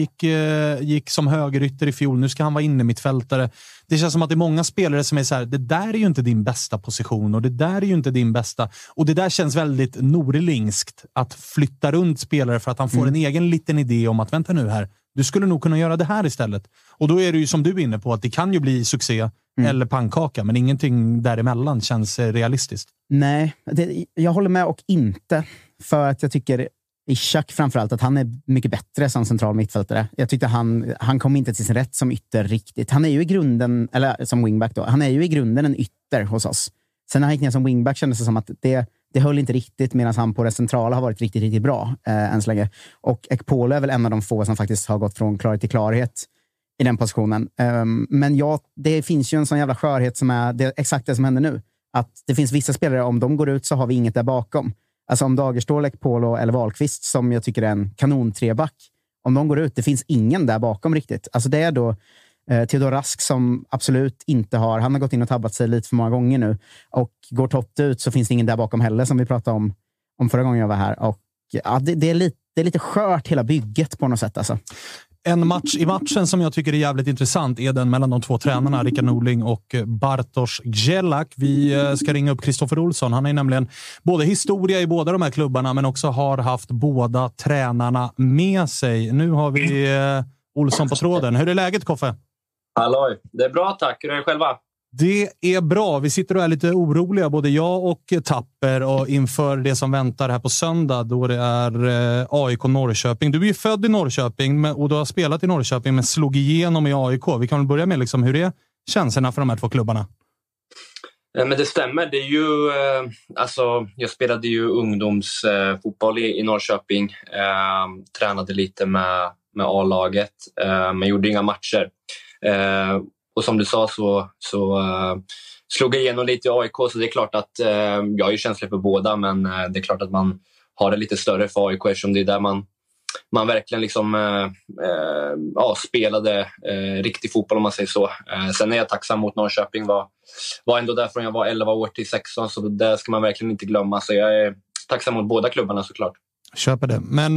gick som högerytter i fjol. Nu ska han vara inne mittfältare. Det känns som att det är många spelare som är så här, det där är ju inte din bästa position och det där är ju inte din bästa. Och det där känns väldigt norrlingskt att flytta runt spelare för att han får en egen liten idé om att vänta nu här. Du skulle nog kunna göra det här istället. Och då är det ju som du är inne på att det kan ju bli succé eller pannkaka, men ingenting däremellan känns realistiskt. Nej, jag håller med och inte för att jag tycker Ishak framförallt, att han är mycket bättre som central mittfältare. Jag tyckte han kom inte till sin rätt som ytter riktigt. Han är ju i grunden, eller som wingback då, han är ju i grunden en ytter hos oss. Sen när han gick ner som wingback kändes det som att det höll inte riktigt, medan han på det centrala har varit riktigt, riktigt bra än så länge. Och Ekpolo är väl en av de få som faktiskt har gått från klarhet till klarhet i den positionen. Men ja, det finns ju en sån jävla skörhet som är, det är exakt det som händer nu. Att det finns vissa spelare, om de går ut så har vi inget där bakom. Alltså om Dagerstål, Ekpolo eller Wahlqvist, som jag tycker är en kanon treback, om de går ut, det finns ingen där bakom riktigt. Alltså det är då Theodor Rask som absolut inte har, han har gått in och tabbat sig lite för många gånger nu, och går Totte ut så finns det ingen där bakom heller, som vi pratade om förra gången jag var här. Och ja, det är lite skört hela bygget på något sätt alltså. En match i matchen som jag tycker är jävligt intressant är den mellan de två tränarna, Rickard Norling och Bartosz Gjelak. Vi ska ringa upp Kristoffer Olsson. Han är nämligen både historia i båda de här klubbarna, men också har haft båda tränarna med sig. Nu har vi Olsson på tråden. Hur är läget, Koffe? Halloj, det är bra tack. Hur är det själva? Det är bra. Vi sitter och är lite oroliga, både jag och Tapper, och inför det som väntar här på söndag då det är AIK Norrköping. Du är ju född i Norrköping och du har spelat i Norrköping men slog igenom i AIK. Vi kan väl börja med liksom, hur är känslorna för de här två klubbarna? Men det stämmer. Det är ju, alltså, jag spelade ju ungdomsfotboll i Norrköping. Tränade lite med A-laget men gjorde inga matcher. Och som du sa så slog jag igenom lite i AIK, så det är klart att jag är ju känslig för båda, men det är klart att man har det lite större för AIK eftersom det är där man verkligen liksom, spelade riktig fotboll om man säger så. Sen är jag tacksam mot Norrköping, var ändå där från jag var 11 år till 16, så det ska man verkligen inte glömma. Så jag är tacksam mot båda klubbarna såklart. Köper det. Men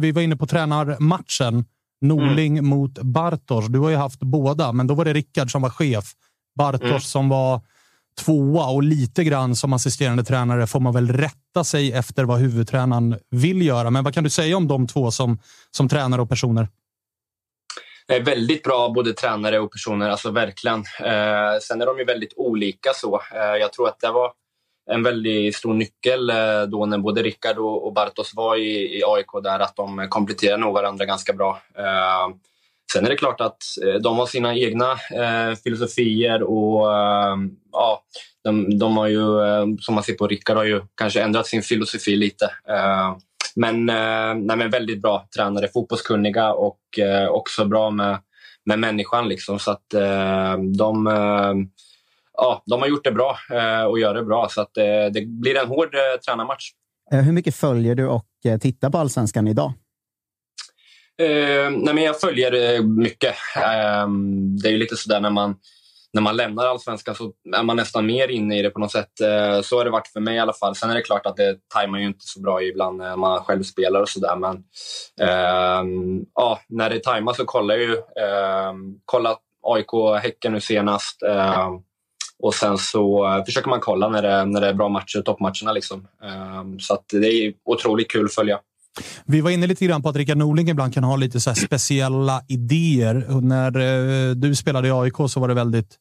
vi var inne på tränarmatchen. Norling mot Bartosz. Du har ju haft båda, men då var det Rickard som var chef. Bartosz som var tvåa, och lite grann som assisterande tränare får man väl rätta sig efter vad huvudtränaren vill göra. Men vad kan du säga om de två som tränare och personer? Är väldigt bra, både tränare och personer, alltså verkligen. Sen är de ju väldigt olika så. Jag tror att det var en väldigt stor nyckel då när både Rickard och Bartosz var i AIK där, att de kompletterade nog varandra ganska bra. Sen är det klart att de har sina egna filosofier och ja, de har ju, som man ser på Rickard, har ju kanske ändrat sin filosofi lite. Men väldigt bra tränare, fotbollskunniga och också bra med människan liksom, så att de har gjort det bra och gör det bra, så att det blir en hård tränarmatch. Hur mycket följer du och tittar på Allsvenskan idag? Men jag följer mycket. Det är ju lite sådär när man lämnar Allsvenskan så är man nästan mer inne i det på något sätt. Så har det varit för mig i alla fall. Sen är det klart att det tajmar ju inte så bra ibland när man själv spelar och sådär. Men när det tajmar så kollar jag ju. Kollat AIK Häcken nu senast. Och sen så försöker man kolla när det är bra matcher, toppmatcherna liksom. Så att det är otroligt kul att följa. Vi var inne lite grann på att Rickard Norling ibland kan ha lite så här speciella idéer. Och när du spelade i AIK så var det väldigt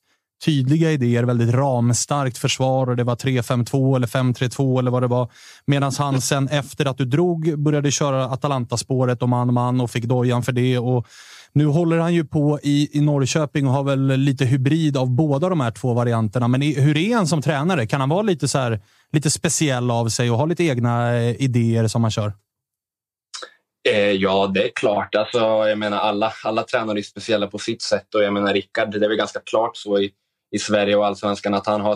tydliga idéer, väldigt ramstarkt försvar, och det var 3-5-2 eller 5-3-2 eller vad det var. Medan han sen efter att du drog började köra Atalanta-spåret och man och fick dojan för det, och nu håller han ju på i Norrköping och har väl lite hybrid av båda de här två varianterna. Men hur är han som tränare? Kan han vara lite så här, lite speciell av sig och ha lite egna idéer som han kör? Ja, det är klart. Alltså, jag menar, alla tränare är speciella på sitt sätt. Och jag menar, Rickard, det är väl ganska klart så i Sverige och Allsvenskan att han har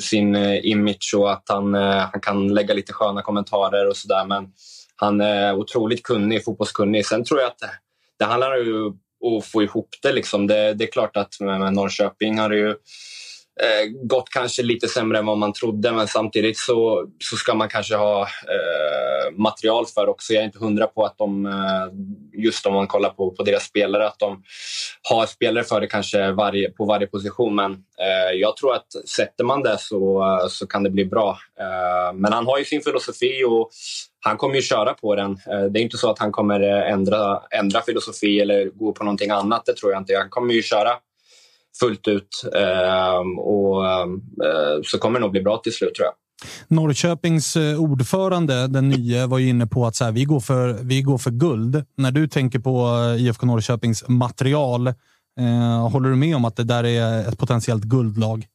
sin image och att han kan lägga lite sköna kommentarer och sådär. Men han är otroligt kunnig, fotbollskunnig. Sen tror jag att det handlar ju om att få ihop det. Liksom. Det är klart att med Norrköping har det ju gått kanske lite sämre än vad man trodde, men samtidigt så ska man kanske ha material för också. Jag är inte 100 på att de, just om man kollar på deras spelare, att de har spelare för det kanske på varje position, men jag tror att sätter man det så kan det bli bra. Men han har ju sin filosofi och han kommer ju köra på den. Det är inte så att han kommer ändra filosofi eller gå på någonting annat, det tror jag inte. Han kommer ju köra fullt ut och så kommer det nog bli bra till slut, tror jag. Norrköpings ordförande, den nya, var ju inne på att så här, vi går för guld. När du tänker på IFK Norrköpings material, håller du med om att det där är ett potentiellt guldlag?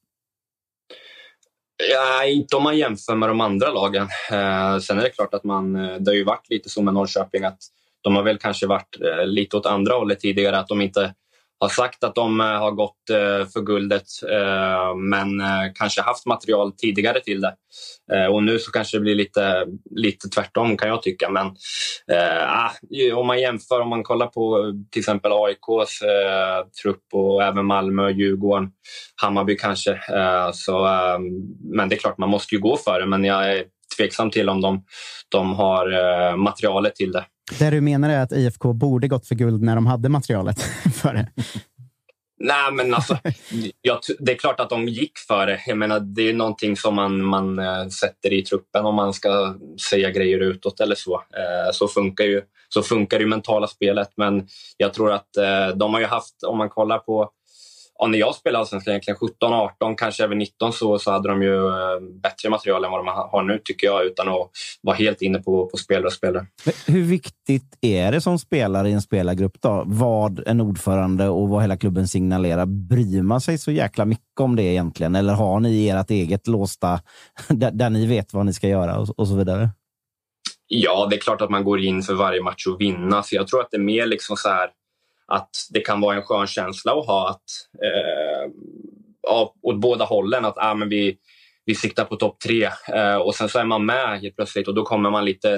Ja, inte om man jämför med de andra lagen. Sen är det klart att det har ju varit lite så med Norrköping att de har väl kanske varit lite åt andra hållet tidigare, att de inte har sagt att de har gått för guldet, men kanske haft material tidigare till det. Och nu så kanske det blir lite tvärtom, kan jag tycka. Men om man jämför, om man kollar på till exempel AIKs trupp och även Malmö, Djurgården, Hammarby kanske. Men det är klart, man måste ju gå för det. Men jag är tveksam till om de har materialet till det. Det du menar är att IFK borde gått för guld när de hade materialet för det? Nej, men alltså, det är klart att de gick för det. Jag menar, det är någonting som man sätter i truppen om man ska säga grejer utåt eller så. Så funkar ju mentala spelet. Men jag tror att de har ju haft, om man kollar på när jag spelade Allsvenskan egentligen 17, 18, kanske även 19, så hade de ju bättre material än vad de har nu, tycker jag, utan att vara helt inne på spelare och spelare. Hur viktigt är det som spelare i en spelargrupp då? Vad en ordförande och vad hela klubben signalerar, bryr man sig så jäkla mycket om det egentligen? Eller har ni ert eget låsta där ni vet vad ni ska göra och så vidare? Ja, det är klart att man går in för varje match och vinna, så jag tror att det är mer liksom så här att det kan vara en skön känsla att ha, att åt båda hållen, att men vi siktar på topp 3, och sen så är man med helt plötsligt och då kommer man lite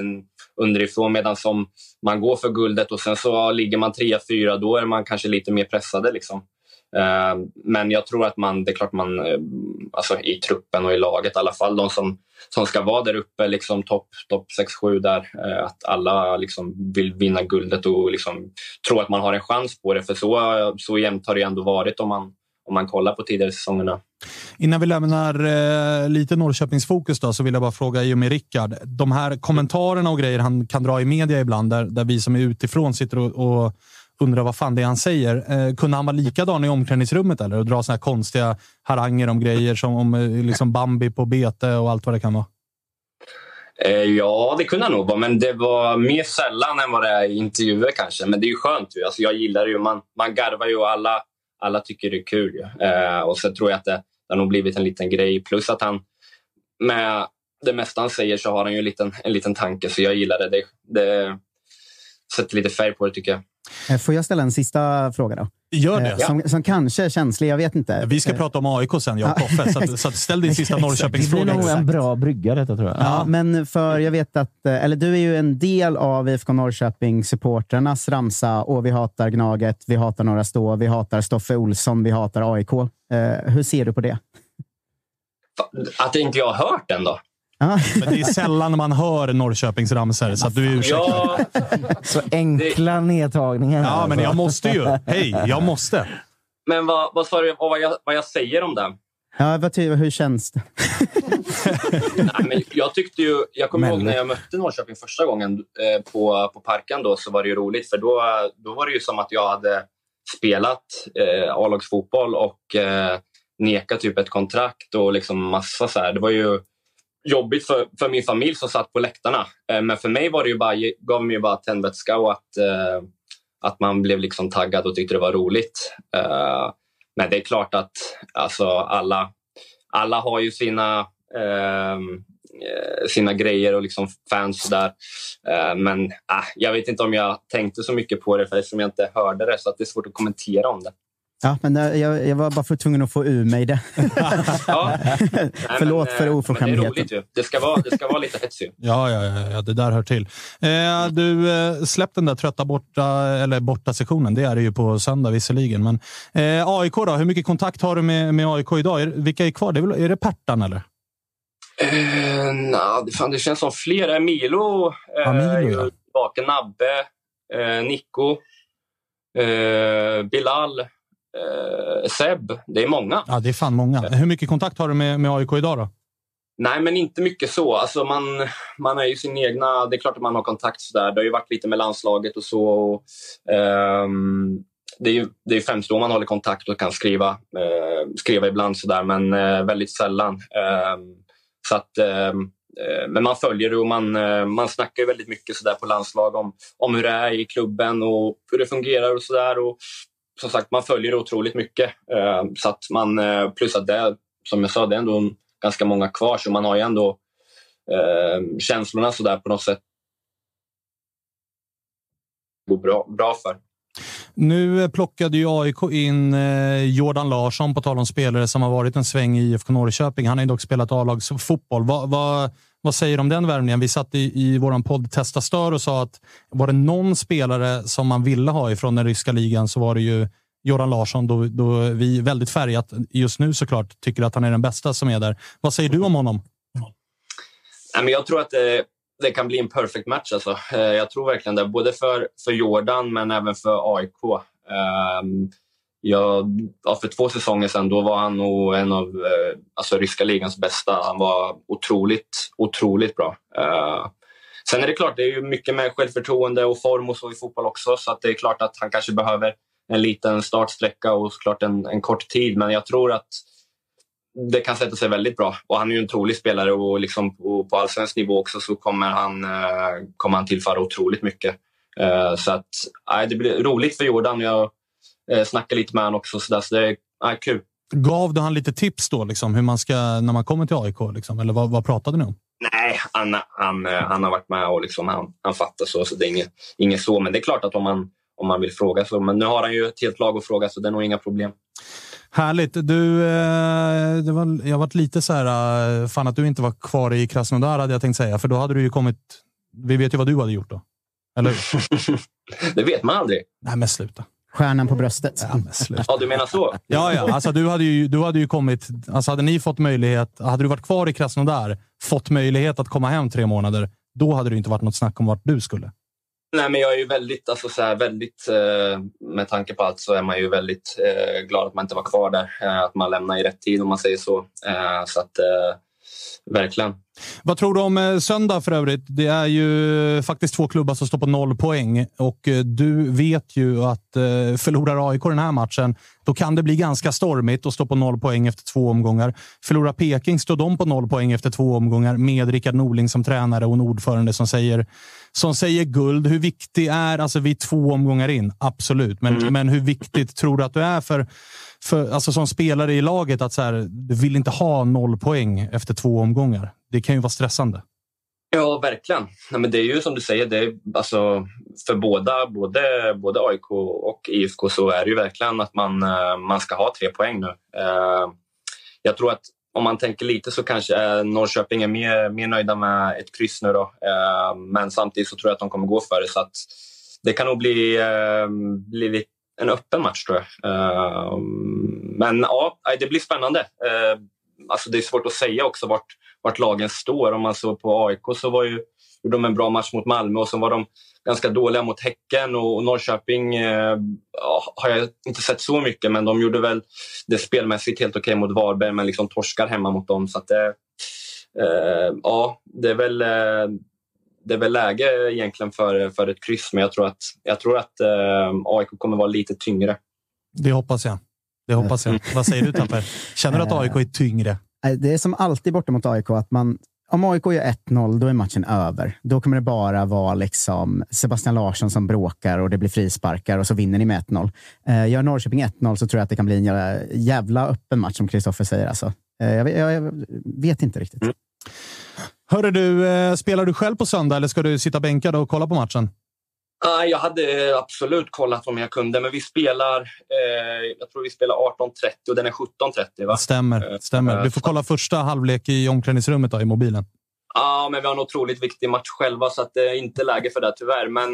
underifrån, medan som man går för guldet och sen så ligger man 3-4, då är man kanske lite mer pressade liksom. Men jag tror att det är klart man, alltså i truppen och i laget i alla fall, de som ska vara där uppe liksom topp 6-7 där, att alla liksom vill vinna guldet och liksom tror att man har en chans på det, för så jämnt har det ändå varit om man kollar på tidigare säsongerna. Innan vi lämnar lite Norrköpingsfokus då, så vill jag bara fråga i och med Rickard, de här kommentarerna och grejer han kan dra i media ibland, där vi som är utifrån sitter och undrar vad fan det han säger. Kunde han vara likadan i omklädningsrummet eller? Och dra såna här konstiga haranger om grejer som om liksom Bambi på bete och allt vad det kan vara? Ja, det kunde han nog vara. Men det var mer sällan än vad det är i intervjuer kanske. Men det är ju skönt ju. Alltså, jag gillar det ju. Man garvar ju och alla tycker det är kul ju. Och så tror jag att det har nog blivit en liten grej. Plus att han med det mesta han säger så har han ju en liten tanke. Så jag gillar det. Det sätter lite färg på det, tycker jag. Får jag ställa en sista fråga då? Gör det. Som kanske är känslig, jag vet inte. Vi ska prata om AIK sen, jag och Koffe, så ställ din sista Norrköpingsfråga. Det är nog en bra brygga detta, tror jag. Ja, men för jag vet att, eller du är ju en del av IFK Norrköping-supporternas ramsa, och vi hatar Gnaget, vi hatar Norra Stå, vi hatar Kristoffer Olsson, vi hatar AIK. Hur ser du på det? Att inte jag har hört den då? Men det är sällan man hör Norrköpings ramsor, så att du är ursäktad. Ja. Så enkla nedtagningar. Ja, men jag måste ju. Hej, jag måste. Men vad sa du, vad jag säger om den? Ja, hur känns det? Nej, men jag tyckte ju, jag kommer ihåg när jag mötte Norrköping första gången på parken då, så var det ju roligt, för då var det ju som att jag hade spelat A-lagsfotboll och neka typ ett kontrakt och liksom massa så här. Det var ju jobbigt för min familj som satt på läktarna. Men för mig var det ju bara, gav mig ju bara tändvätska och att man blev liksom taggad och tyckte det var roligt. Men det är klart att alltså, alla har ju sina grejer och liksom fans där. Men jag vet inte om jag tänkte så mycket på det för eftersom jag inte hörde det, så att det är svårt att kommentera om det. Ja, men jag var bara för tvungen att få ur mig det. Ja. Förlåt för oförskämdheten. Det är roligt ju. Det ska vara lite hetsigt. Ja, det där hör till. Du släppte den där trötta borta sektionen. Det är det ju på söndag visserligen. Men AIK då? Hur mycket kontakt har du med AIK idag? Vilka är kvar? Är det Pertan eller? Det känns som flera. Milo. Milo. Baken Nabbe. Nico. Bilal. Seb, det är många. Ja, det är fan många. Hur mycket kontakt har du med AIK idag då? Nej, men inte mycket så. Alltså man är ju sin egna. Det är klart att man har kontakt så där. Det har ju varit lite med landslaget och så. Och, det är ju främst då man håller kontakt och kan skriva ibland så där, men väldigt sällan. Så att men man följer det och man snackar ju väldigt mycket så där på landslag om hur det är i klubben och hur det fungerar och så där. Och som sagt, man följer otroligt mycket. Så att man, plus att det, som jag sa, det är ändå ganska många kvar. Så man har ju ändå känslorna så där på något sätt. Det går bra för. Nu plockade ju AIK in Jordan Larsson, på tal om spelare som har varit en sväng i IFK Norrköping. Han har ju dock spelat A-lagsfotboll. Vad säger du om den värvningen? Vi satt i våran podd Testa Stör och sa att var det någon spelare som man ville ha ifrån den ryska ligan så var det ju Jordan Larsson, då vi väldigt färgat just nu såklart tycker att han är den bästa som är där. Vad säger du om honom? Jag tror att det kan bli en perfect match. Alltså. Jag tror verkligen det. Både för Jordan men även för AIK. För 2 säsonger sedan då var han nog en av ryska ligans bästa. Han var otroligt bra. Sen är det klart, det är ju mycket med självförtroende och form och så i fotboll också. Så att det är klart att han kanske behöver en liten startsträcka och såklart en kort tid. Men jag tror att det kan sätta sig väldigt bra. Och han är ju en otrolig spelare och liksom på allsvensk nivå också så kommer han tillföra otroligt mycket. Så att det blir roligt för Jordan. Jag snackade lite med han också så det är kul. Gav du han lite tips då liksom, hur man ska, när man kommer till AIK liksom, eller vad pratade ni om? Nej, han har varit med och liksom, han fattar så det är inget så, men det är klart att om man vill fråga så, men nu har han ju ett helt lag att fråga så det är nog inga problem. Härligt. Du, jag varit lite så här fan att du inte var kvar i Krasnodar hade jag tänkt säga, för då hade du ju kommit, vi vet ju vad du hade gjort då. Eller? Det vet man aldrig. Nej, men sluta. Stjärnan på bröstet. Ja, du menar så? Ja. Alltså, du hade ju kommit... Alltså, hade ni fått möjlighet... Hade du varit kvar i Krasnodar, fått möjlighet att komma hem 3 månader, då hade det inte varit något snack om vart du skulle. Nej, men jag är ju väldigt... Med tanke på allt så är man ju väldigt glad att man inte var kvar där. Att man lämnar i rätt tid, om man säger så. Så att... Verkligen. Vad tror du om söndag för övrigt? Det är ju faktiskt 2 klubbar som står på 0 poäng och du vet ju att förlorar AIK den här matchen då kan det bli ganska stormigt och stå på 0 poäng efter 2 omgångar. Förlorar Peking står de på 0 poäng efter 2 omgångar med Rickard Norling som tränare och en ordförande som säger guld. Hur viktig är, alltså vi 2 omgångar in, absolut, men hur viktigt tror du att du är för alltså som spelare i laget att så här, du vill inte ha 0 poäng efter 2 omgångar? Det kan ju vara stressande. Ja, verkligen. Nej, men det är ju som du säger, det är, alltså, för både AIK och IFK så är det ju verkligen att man ska ha 3 poäng nu. Jag tror att om man tänker lite så kanske Norrköping är mer nöjda med ett kryss nu då. Men samtidigt så tror jag att de kommer gå för det. Så att det kan nog bli lite en öppen match tror jag. Men ja, det blir spännande. Alltså det är svårt att säga också vart lagen står. Om man såg på AIK så gjorde de en bra match mot Malmö och så var de ganska dåliga mot Häcken och Norrköping har jag inte sett så mycket, men de gjorde väl det spelmässigt helt okej mot Varberg men liksom torskar hemma mot dem, så att det är väl läge egentligen för ett kryss, men jag tror att AIK kommer vara lite tyngre. Det hoppas jag. Det hoppas jag. Vad säger du, Tapper? Känner du att AIK är tyngre? Det är som alltid borta mot AIK att man, om AIK gör 1-0 då är matchen över. Då kommer det bara vara liksom Sebastian Larsson som bråkar och det blir frisparkar och så vinner ni med 1-0. Gör Norrköping 1-0 så tror jag att det kan bli en jävla öppen match som Kristoffer säger. Alltså. Jag vet inte riktigt. Mm. Hörru du, spelar du själv på söndag eller ska du sitta bänkad och kolla på matchen? Nej, jag hade absolut kollat om jag kunde, men vi spelar, jag tror vi spelar 18.30 och den är 17.30, va? Stämmer. Du får kolla första halvlek i omklädningsrummet då, i mobilen. Ja, men vi har en otroligt viktig match själva så att det är inte läge för det tyvärr. Men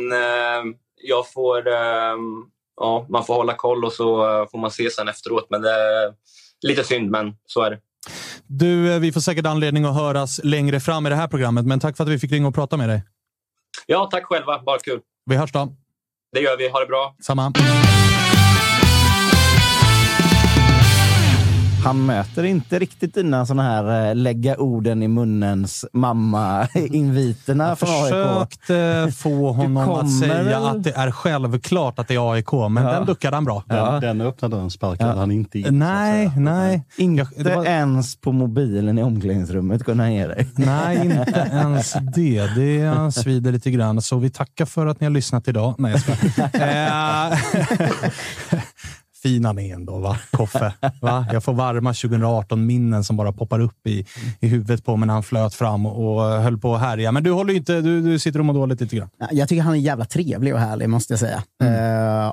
jag får, ja, man får hålla koll och så får man se sen efteråt. Men det är lite synd, men så är det. Du, vi får säkert anledning att höras längre fram i det här programmet, men tack för att vi fick ringa och prata med dig. Ja, tack själva. Bara kul. Vi hörs då. Det gör vi. Ha det bra. Samma. Han möter inte riktigt dina såna här lägga orden i munnens mamma-inviterna från AIK. Jag försökte få honom att säga att det är självklart att det är AIK, men den duckade han bra. Den öppnade den sparkade han inte in. Nej. Inte ens på mobilen i omklädningsrummet kunde han ge dig. Nej, inte ens det. Det svider lite grann. Så vi tackar för att ni har lyssnat idag. Nej, jag ska... Fina ni ändå, va? Koffe. Va? Jag får varma 2018-minnen som bara poppar upp i huvudet på mig när han flöt fram och höll på att härja. Men du håller inte, du sitter och mår dåligt lite grann. Jag tycker han är jävla trevlig och härlig, måste jag säga.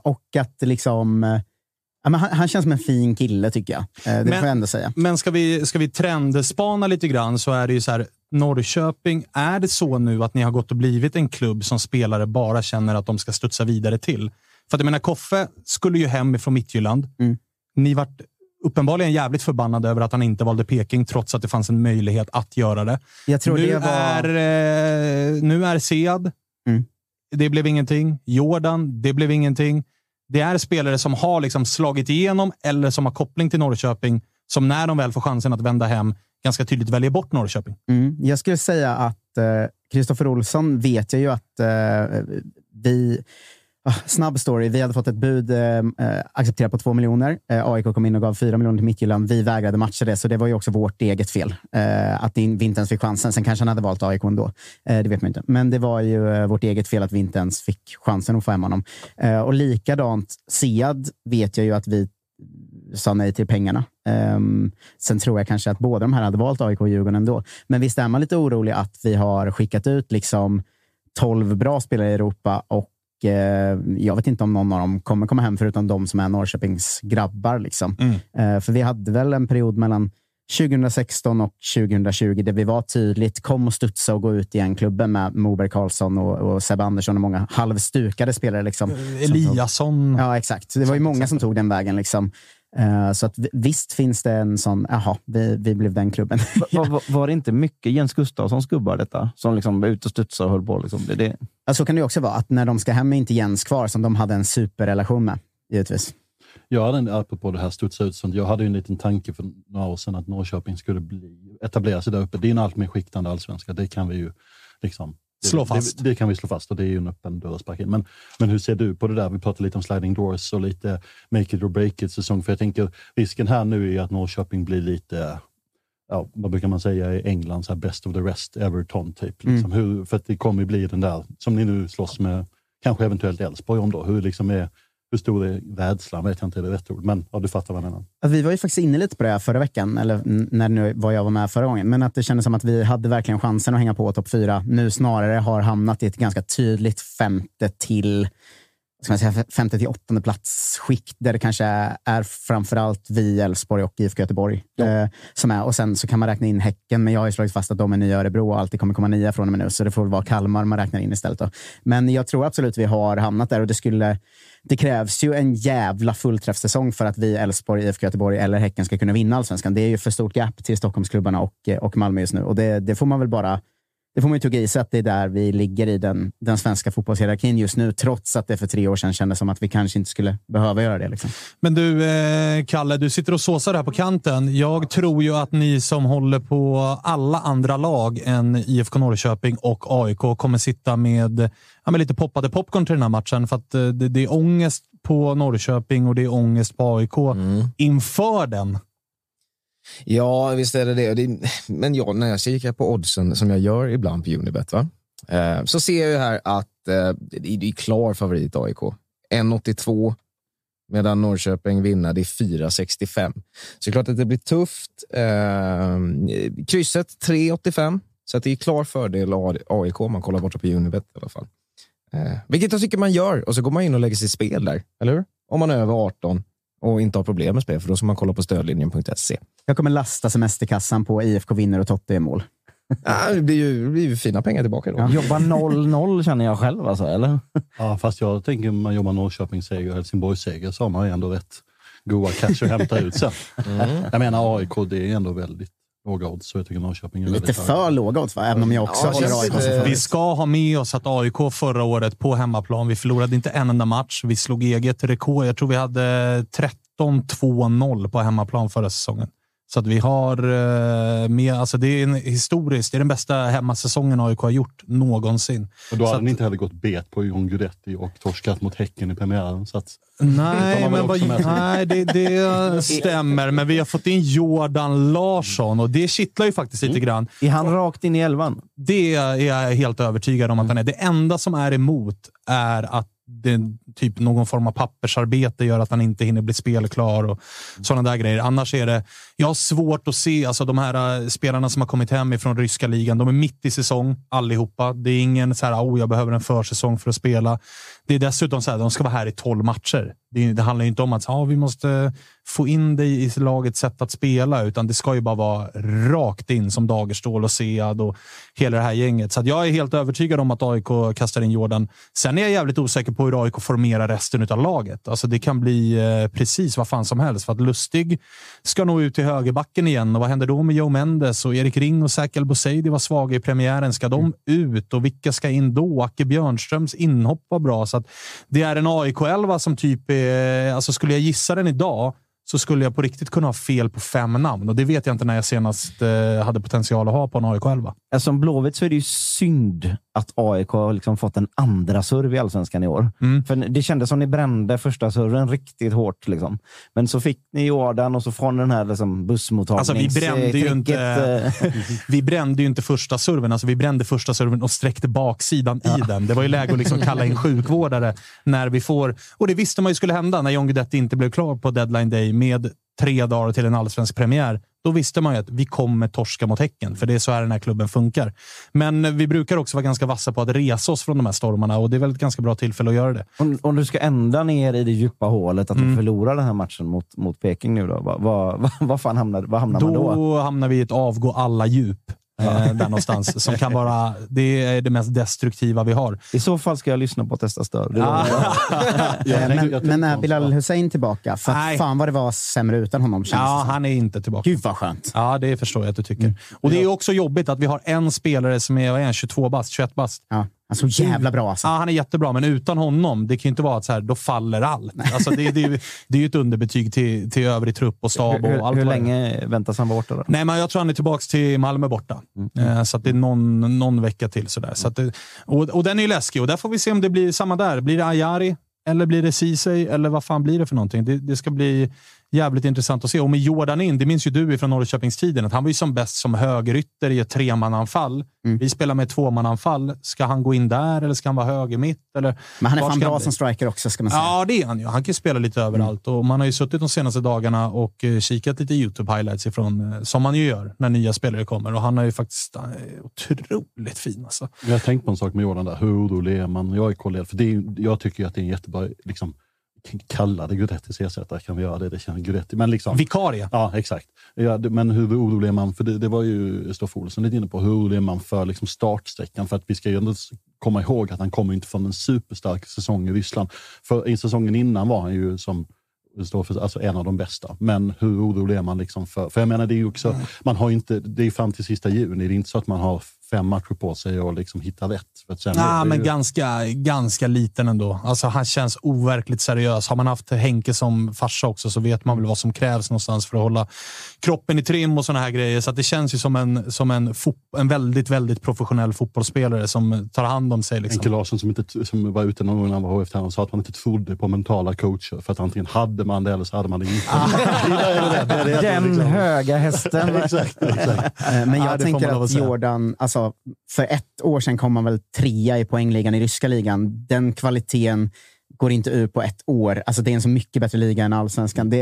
Och att liksom... Ja, men han känns som en fin kille, tycker jag. Det får jag ändå säga. Men ska vi trendspana lite grann så är det ju så här... Norrköping, är det så nu att ni har gått och blivit en klubb som spelare bara känner att de ska studsa vidare till? För att jag menar, Koffe skulle ju hem ifrån Midtjylland. Mm. Ni var uppenbarligen jävligt förbannade över att han inte valde Peking trots att det fanns en möjlighet att göra det. Jag tror nu, det var... nu är Sead. Mm. Det blev ingenting. Jordan, det blev ingenting. Det är spelare som har liksom slagit igenom eller som har koppling till Norrköping som när de väl får chansen att vända hem ganska tydligt väljer bort Norrköping. Mm. Jag skulle säga att Kristoffer Olsson vet jag ju att snabb story. Vi hade fått ett bud accepterat på $2 miljoner. AIK kom in och gav 4 miljoner till Midtjylland. Vi vägrade matcha det, så det var ju också vårt eget fel. Att vi inte ens fick chansen. Sen kanske han hade valt AIK ändå. Det vet man inte. Men det var ju vårt eget fel att vi inte ens fick chansen att få hem honom. Och likadant Sead vet jag ju att vi sa nej till pengarna. Sen tror jag kanske att båda de här hade valt AIK och Djurgården ändå. Men visst är man lite orolig att vi har skickat ut liksom 12 bra spelare i Europa och jag vet inte om någon av dem kommer komma hem förutom de som är Norrköpings grabbar liksom. För vi hade väl en period mellan 2016 och 2020 där vi var tydligt kom och studsa och gå ut i en klubben med Moberg Karlsson och Sebbe Andersson och många halvstukade spelare liksom. Eliasson tog... Ja, exakt. Så det var ju många som tog den vägen liksom. Så att visst finns det en sån vi blev den klubben. Var det inte mycket Jens Gustafssons gubbar detta? Som liksom var ute och studsade och höll på liksom. Det. Ja, så kan det också vara att när de ska hem är inte Jens kvar som de hade en superrelation med, givetvis. Jag hade apropå det här studsa ut sånt. Jag hade ju en liten tanke för några år sedan att Norrköping skulle etablera sig där uppe. Det är en allt mer skiktande allsvenska. Det kan vi ju liksom slå fast. Det kan vi slå fast och det är ju en öppen dörrspark in. Men hur ser du på det där? Vi pratade lite om sliding doors och lite make it or break it säsong. För jag tänker risken här nu är att Norrköping blir lite, ja, vad brukar man säga i England, så här best of the rest Everton typ. Liksom. Hur, för att det kommer bli den där som ni nu slåss med, kanske eventuellt Elfsborg om då. Hur liksom är... Hur stor är vädslan? Vet jag inte, det är rätt ord. Men ja, du fattar vad jag menar. Vi var ju faktiskt inne lite på det här förra veckan. Eller när nu var jag var med förra gången. Men att det kändes som att vi hade verkligen chansen att hänga på topp 4. Nu snarare har hamnat i ett ganska tydligt 5:e till 8:e platsskikt. Där det kanske är framförallt vi, Elfsborg och IFK Göteborg. Ja. Som är. Och sen så kan man räkna in Häcken. Men jag har ju slagit fast att de är nya Örebro och alltid kommer komma nya från dem nu. Så det får väl vara Kalmar man räknar in istället då. Men jag tror absolut vi har hamnat där och det skulle... Det krävs ju en jävla fullträffsäsong för att vi, Elfsborg, IFK Göteborg eller Häcken ska kunna vinna allsvenskan. Det är ju för stort gap till Stockholmsklubbarna och Malmö just nu. Och det får man väl bara... det får man ju tugga i sig att det är där vi ligger i den svenska fotbollshierarkin just nu, trots att det för 3 år sedan kändes som att vi kanske inte skulle behöva göra det. Liksom. Men du, Kalle, du sitter och såsar här på kanten. Jag tror ju att ni som håller på alla andra lag än IFK Norrköping och AIK kommer sitta med lite poppade popcorn till den här matchen, för att det är ångest på Norrköping och det är ångest på AIK inför den. Ja, visst är det. Men när jag kikar på oddsen som jag gör ibland på Unibet, va? Så ser jag ju här att det är klar favorit AIK. 1,82 medan Norrköping vinner, det är 4,65. Så det är klart att det blir tufft. Krysset 3,85. Så att det är klar fördel AIK om man kollar borta på Unibet i alla fall. Vilket jag tycker man gör. Och så går man in och lägger sig spel där, eller hur? Om man är över 18. Och inte har problem med spel, för då ska man kolla på stödlinjen.se. Jag kommer lasta semesterkassan på IFK vinner och Totte i mål. Ja, det blir ju fina pengar tillbaka då. Ja. Jobba 0-0 känner jag själv alltså, eller? Ja, fast jag tänker man jobbar Norrköpings-seger och Helsingborgs-seger så har man ju ändå rätt goda cash att hämta ut sen. Jag menar AIK, det är ändå väldigt låga odds, så jag tycker Norrköping är lite för låga odds, även om jag också håller AIK. Vi ska ha med oss att AIK förra året på hemmaplan, vi förlorade inte en enda match, vi slog eget rekord, jag tror vi hade 13-2-0 på hemmaplan förra säsongen. Så att vi har med, alltså det är historiskt, det är den bästa hemmasäsongen AIK har gjort någonsin. Och då hade ni inte heller gått bet på Jon Guidetti och torskat mot Häcken i premiären, så att... Nej, men det stämmer. Men vi har fått in Jordan Larsson och det kittlar ju faktiskt lite grann. Är han rakt in i elvan? Det är jag helt övertygad om att han är. Det enda som är emot är att det typ någon form av pappersarbete gör att han inte hinner bli spelklar och sådana där grejer. Annars är det, jag har svårt att se, alltså de här spelarna som har kommit hem ifrån ryska ligan, de är mitt i säsong allihopa. Det är ingen så här, jag behöver en försäsong för att spela. Det är dessutom så här, de ska vara här i 12 matcher. Det handlar ju inte om att vi måste få in dig i lagets sätt att spela, utan det ska ju bara vara rakt in som Dagerstål och Sead och hela det här gänget. Så att jag är helt övertygad om att AIK kastar in Jordan. Sen är jag jävligt osäker på hur AIK formerar resten av laget. Alltså det kan bli precis vad fan som helst, för att Lustig ska nå ut till högerbacken igen. Och vad händer då med Joe Mendes och Erik Ring och Säkel Bosej? Det var svaga i premiären. Ska de ut? Och vilka ska in då? Acke Björnströms inhopp var bra. Så att det är en AIK-11 som typ är, alltså skulle jag gissa den idag så skulle jag på riktigt kunna ha fel på 5 namn, och det vet jag inte när jag senast hade potential att ha på en AIK-11. Som Blåvitt så är det ju synd att AIK har liksom fått en andra serv i Allsvenskan i år. För det kändes som ni brände första serven riktigt hårt liksom. Men så fick ni Jordan och så från den här liksom bussmottagnings... Alltså vi brände ju inte första serven. Alltså vi brände första serven och sträckte baksidan i den. Det var ju läge att liksom kalla in sjukvårdare när vi får... Och det visste man ju skulle hända när John Guidetti inte blev klar på deadline day med 3 dagar till en allsvensk premiär. Då visste man ju att vi kommer torska mot Häcken, för det är så här den här klubben funkar. Men vi brukar också vara ganska vassa på att resa oss från de här stormarna, och det är väl ett ganska bra tillfälle att göra det. Om du ska ända ner i det djupa hålet att du förlorar den här matchen mot Peking nu då, vad hamnar man då? Då hamnar vi i ett avgå alla djup. Där någonstans som kan vara, det är det mest destruktiva vi har. I så fall ska jag lyssna på att testa stör. Men är Bilal Hussein tillbaka? För fan vad det var sämre utan honom. Han är inte tillbaka. Gud vad skönt. Ja, det förstår jag att du tycker. Och det är också jobbigt att vi har en spelare som är 21 bast. Ja. Alltså jävla bra alltså. Ja, han är jättebra, men utan honom, det kan ju inte vara att så här, då faller allt. Alltså det är ju ett underbetyg till övrig trupp och stab och allt. Hur länge väntas han borta då? Nej, men jag tror han är tillbaka till Malmö borta. Så att det är någon vecka till sådär. Så att det, och den är ju läskig, och där får vi se om det blir samma där. Blir det Ayari? Eller blir det Ceesay? Eller vad fan blir det för någonting? Det ska bli jävligt intressant att se. Och med Jordan in, det minns ju du ifrån Norrköpingstiden, att han var ju som bäst som högerytter i ett 3-mananfall. Vi spelar med 2-mananfall. Ska han gå in där eller ska han vara höger mitt? Eller, men han är fan bra som striker också, ska man säga. Ja, det är han ju. Han kan ju spela lite överallt. Och man har ju suttit de senaste dagarna och kikat lite YouTube-highlights ifrån, som man ju gör när nya spelare kommer. Och han är ju faktiskt otroligt fin alltså. Jag har tänkt på en sak med Jordan där. Hur orolig är man? Jag är kollad. För jag tycker ju att det är en jättebra... Liksom, kalla det Guidettis ersättare, kan vi göra det känner Guidetti, men liksom vikarie. Ja, exakt. Ja, men hur orolig är man för det var ju Stoff Olsson lite inne på, hur orolig är man för liksom startsträckan, för att vi ska ju ändå komma ihåg att han kommer inte från en superstark säsong i Ryssland. För i säsongen innan var han ju som för, alltså en av de bästa. Men hur orolig är man liksom för jag menar det är ju också man har ju inte, det är fram till sista juni, det är inte så att man har fem matcher på sig och liksom hitta rätt. Ganska liten ändå. Alltså han känns overkligt seriös. Har man haft Henke som farsa också så vet man väl vad som krävs någonstans för att hålla kroppen i trim och såna här grejer. Så att det känns ju som en väldigt, väldigt professionell fotbollsspelare som tar hand om sig. Liksom. Henke Larsson som var ute någon gång när han var HF-tränare och sa att man inte trodde på mentala coacher för att antingen hade man det eller så hade man det inte. Den höga hästen. Exakt. Men jag tänker att Jordan, alltså för ett år sedan kom man väl trea i poängligan i ryska ligan. Den kvaliteten går inte ut på ett år. Alltså det är en så mycket bättre liga än Allsvenskan.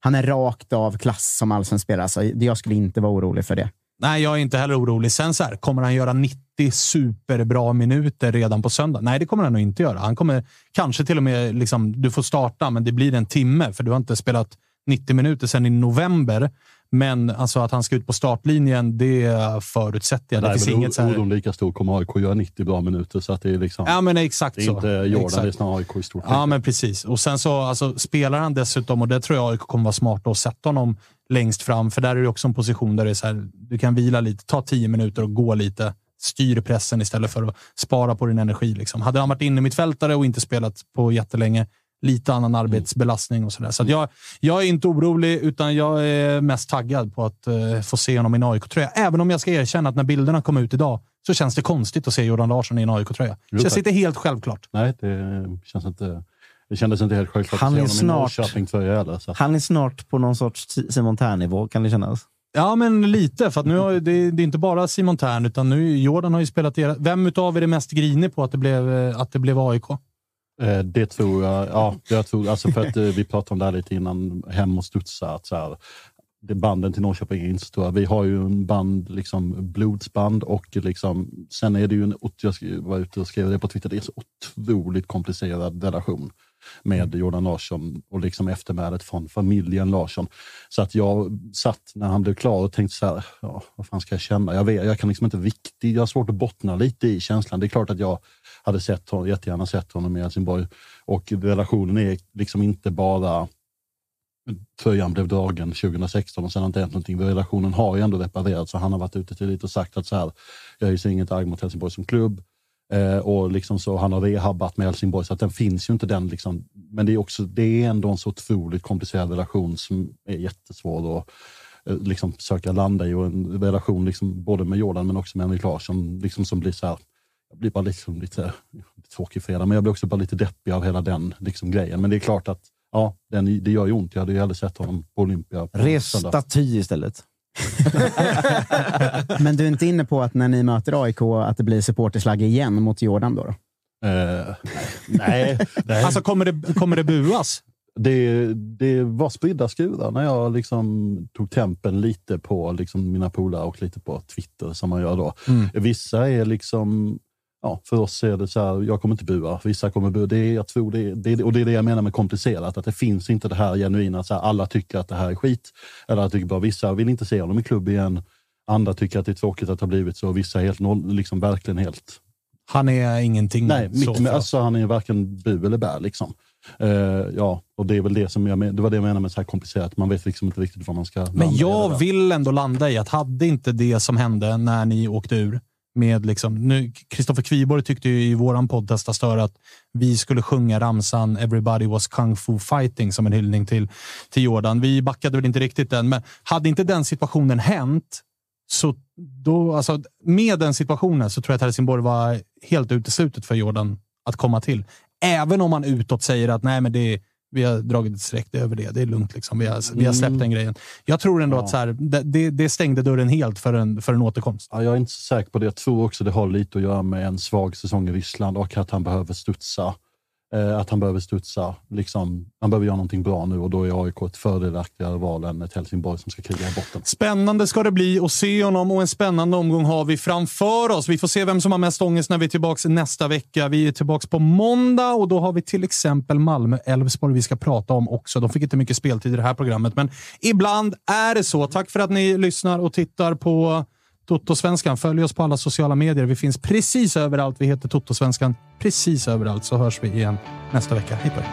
Han är rakt av klass som allsvenskspelare. Alltså jag skulle inte vara orolig för det. Nej, jag är inte heller orolig. Sen så här, kommer han göra 90 superbra minuter redan på söndag? Nej, det kommer han nog inte göra. Han kommer kanske till och med, liksom, du får starta men det blir en timme för du har inte spelat 90 minuter sedan i november. Men alltså att han ska ut på startlinjen, det förutsätter jag. Nej, det finns inget så här. Oron lika stor kommer AIK göra 90 bra minuter så att det är liksom. Ja men exakt så. Inte Jordan, det är snarare AIK i stort. Ja men precis. Och sen så alltså, spelar han dessutom, och det tror jag AIK kommer vara smart att sätta honom längst fram. För där är det också en position där det är så här, du kan vila lite, ta 10 minuter och gå lite. Styr pressen istället för att spara på din energi liksom. Hade han varit inne i mittfältare och inte spelat på jättelänge, lite annan arbetsbelastning och sådär. Så att jag är inte orolig utan jag är mest taggad på att få se honom i en AIK-tröja. Även om jag ska erkänna att när bilderna kom ut idag så känns det konstigt att se Jordan Larsson i en AIK-tröja. Det känns inte helt självklart. Nej, det kändes inte helt självklart. Han är snart på någon sorts Simon Tern-nivå, kan det kännas? Ja, men lite. För att nu har, det är inte bara Simon Tern utan nu Jordan har ju spelat era. Vem utav er är mest grinig på att det blev AIK? Det tror jag. Ja, jag tror alltså för att vi pratade om det här lite innan hem och studsa att så här, det banden till Norrköping är inte stora. Vi har ju en band liksom blodsband och liksom sen är det ju en jag skrev det på Twitter, det är så otroligt komplicerad relation med Jordan Larsson och liksom eftermälet från familjen Larsson. Så att jag satt när han blev klar och tänkte så här, ja, vad fan ska jag känna? Jag kan liksom inte riktigt, jag har svårt att bottna lite i känslan. Det är klart att jag hade jättegärna sett honom i Helsingborg och relationen är liksom inte bara tröjan blev dragen 2016 och sen har inte hänt någonting. Relationen har ju ändå reparerats så han har varit ute till lite och sagt att så här, jag är ju inget arg mot Helsingborg som klubb. Och liksom så han har rehabbat med Helsingborg så att den finns ju inte den liksom, men det är ändå en så otroligt komplicerad relation som är jättesvår att liksom söka landa i, och en relation liksom både med Jordan men också med Henrik Larsson liksom, som blir så här, jag blir bara liksom lite tråkig fredag, men jag blir också bara lite deppig av hela den liksom grejen, men det är klart att ja, det gör ju ont, jag hade ju hellre sett honom på Olympia. Restaty istället. Men du är inte inne på att när ni möter AIK att det blir supporterslag igen mot Jordan då? Nej. Alltså kommer det buas? Det var spridda skurar när jag liksom tog tempen lite på liksom mina polare och lite på Twitter som man gör då. Mm. Vissa är liksom, ja, för oss är det så här, jag kommer inte bua, vissa kommer bua. Jag tror det, och det är det jag menar med komplicerat, att det finns inte det här genuina, så här, alla tycker att det här är skit, eller att tycker bara vissa vill inte se honom i klubb igen, andra tycker att det är tråkigt att det har blivit så, vissa helt noll, liksom verkligen helt. Han är ingenting. Nej, mitt med, alltså, han är varken bu eller bär liksom. Ja, och det är väl det som det var det jag menade med så här komplicerat. Man vet liksom inte riktigt vad man ska. Men jag vill ändå landa i att hade inte det som hände när ni åkte ur med liksom, nu Kristoffer Kviborg tyckte ju i våran poddtesta stör att vi skulle sjunga ramsan Everybody was Kung Fu Fighting som en hyllning till Jordan. Vi backade väl inte riktigt den, men hade inte den situationen hänt så då, alltså med den situationen så tror jag att Helsingborg var helt uteslutet för Jordan att komma till. Även om man utåt säger att nej men det, vi har dragit ett streck över det är lugnt liksom, vi har släppt den grejen. Jag tror ändå att så här, det stängde dörren helt för en återkomst. Ja, jag är inte så säker på det. Jag tror också det har lite att göra med en svag säsong i Ryssland och att han behöver studsa. Liksom, han behöver göra någonting bra nu och då är AIK ett fördelaktigare val än ett Helsingborg som ska kriga i botten. Spännande ska det bli att se honom och en spännande omgång har vi framför oss. Vi får se vem som har mest ångest när vi är tillbaka nästa vecka. Vi är tillbaka på måndag och då har vi till exempel Malmö-Elfsborg vi ska prata om också. De fick inte mycket speltid i det här programmet, men ibland är det så. Tack för att ni lyssnar och tittar på Totosvenskan. Följ oss på alla sociala medier. Vi finns precis överallt. Vi heter Totosvenskan precis överallt. Så hörs vi igen nästa vecka. Hej på er.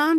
Mom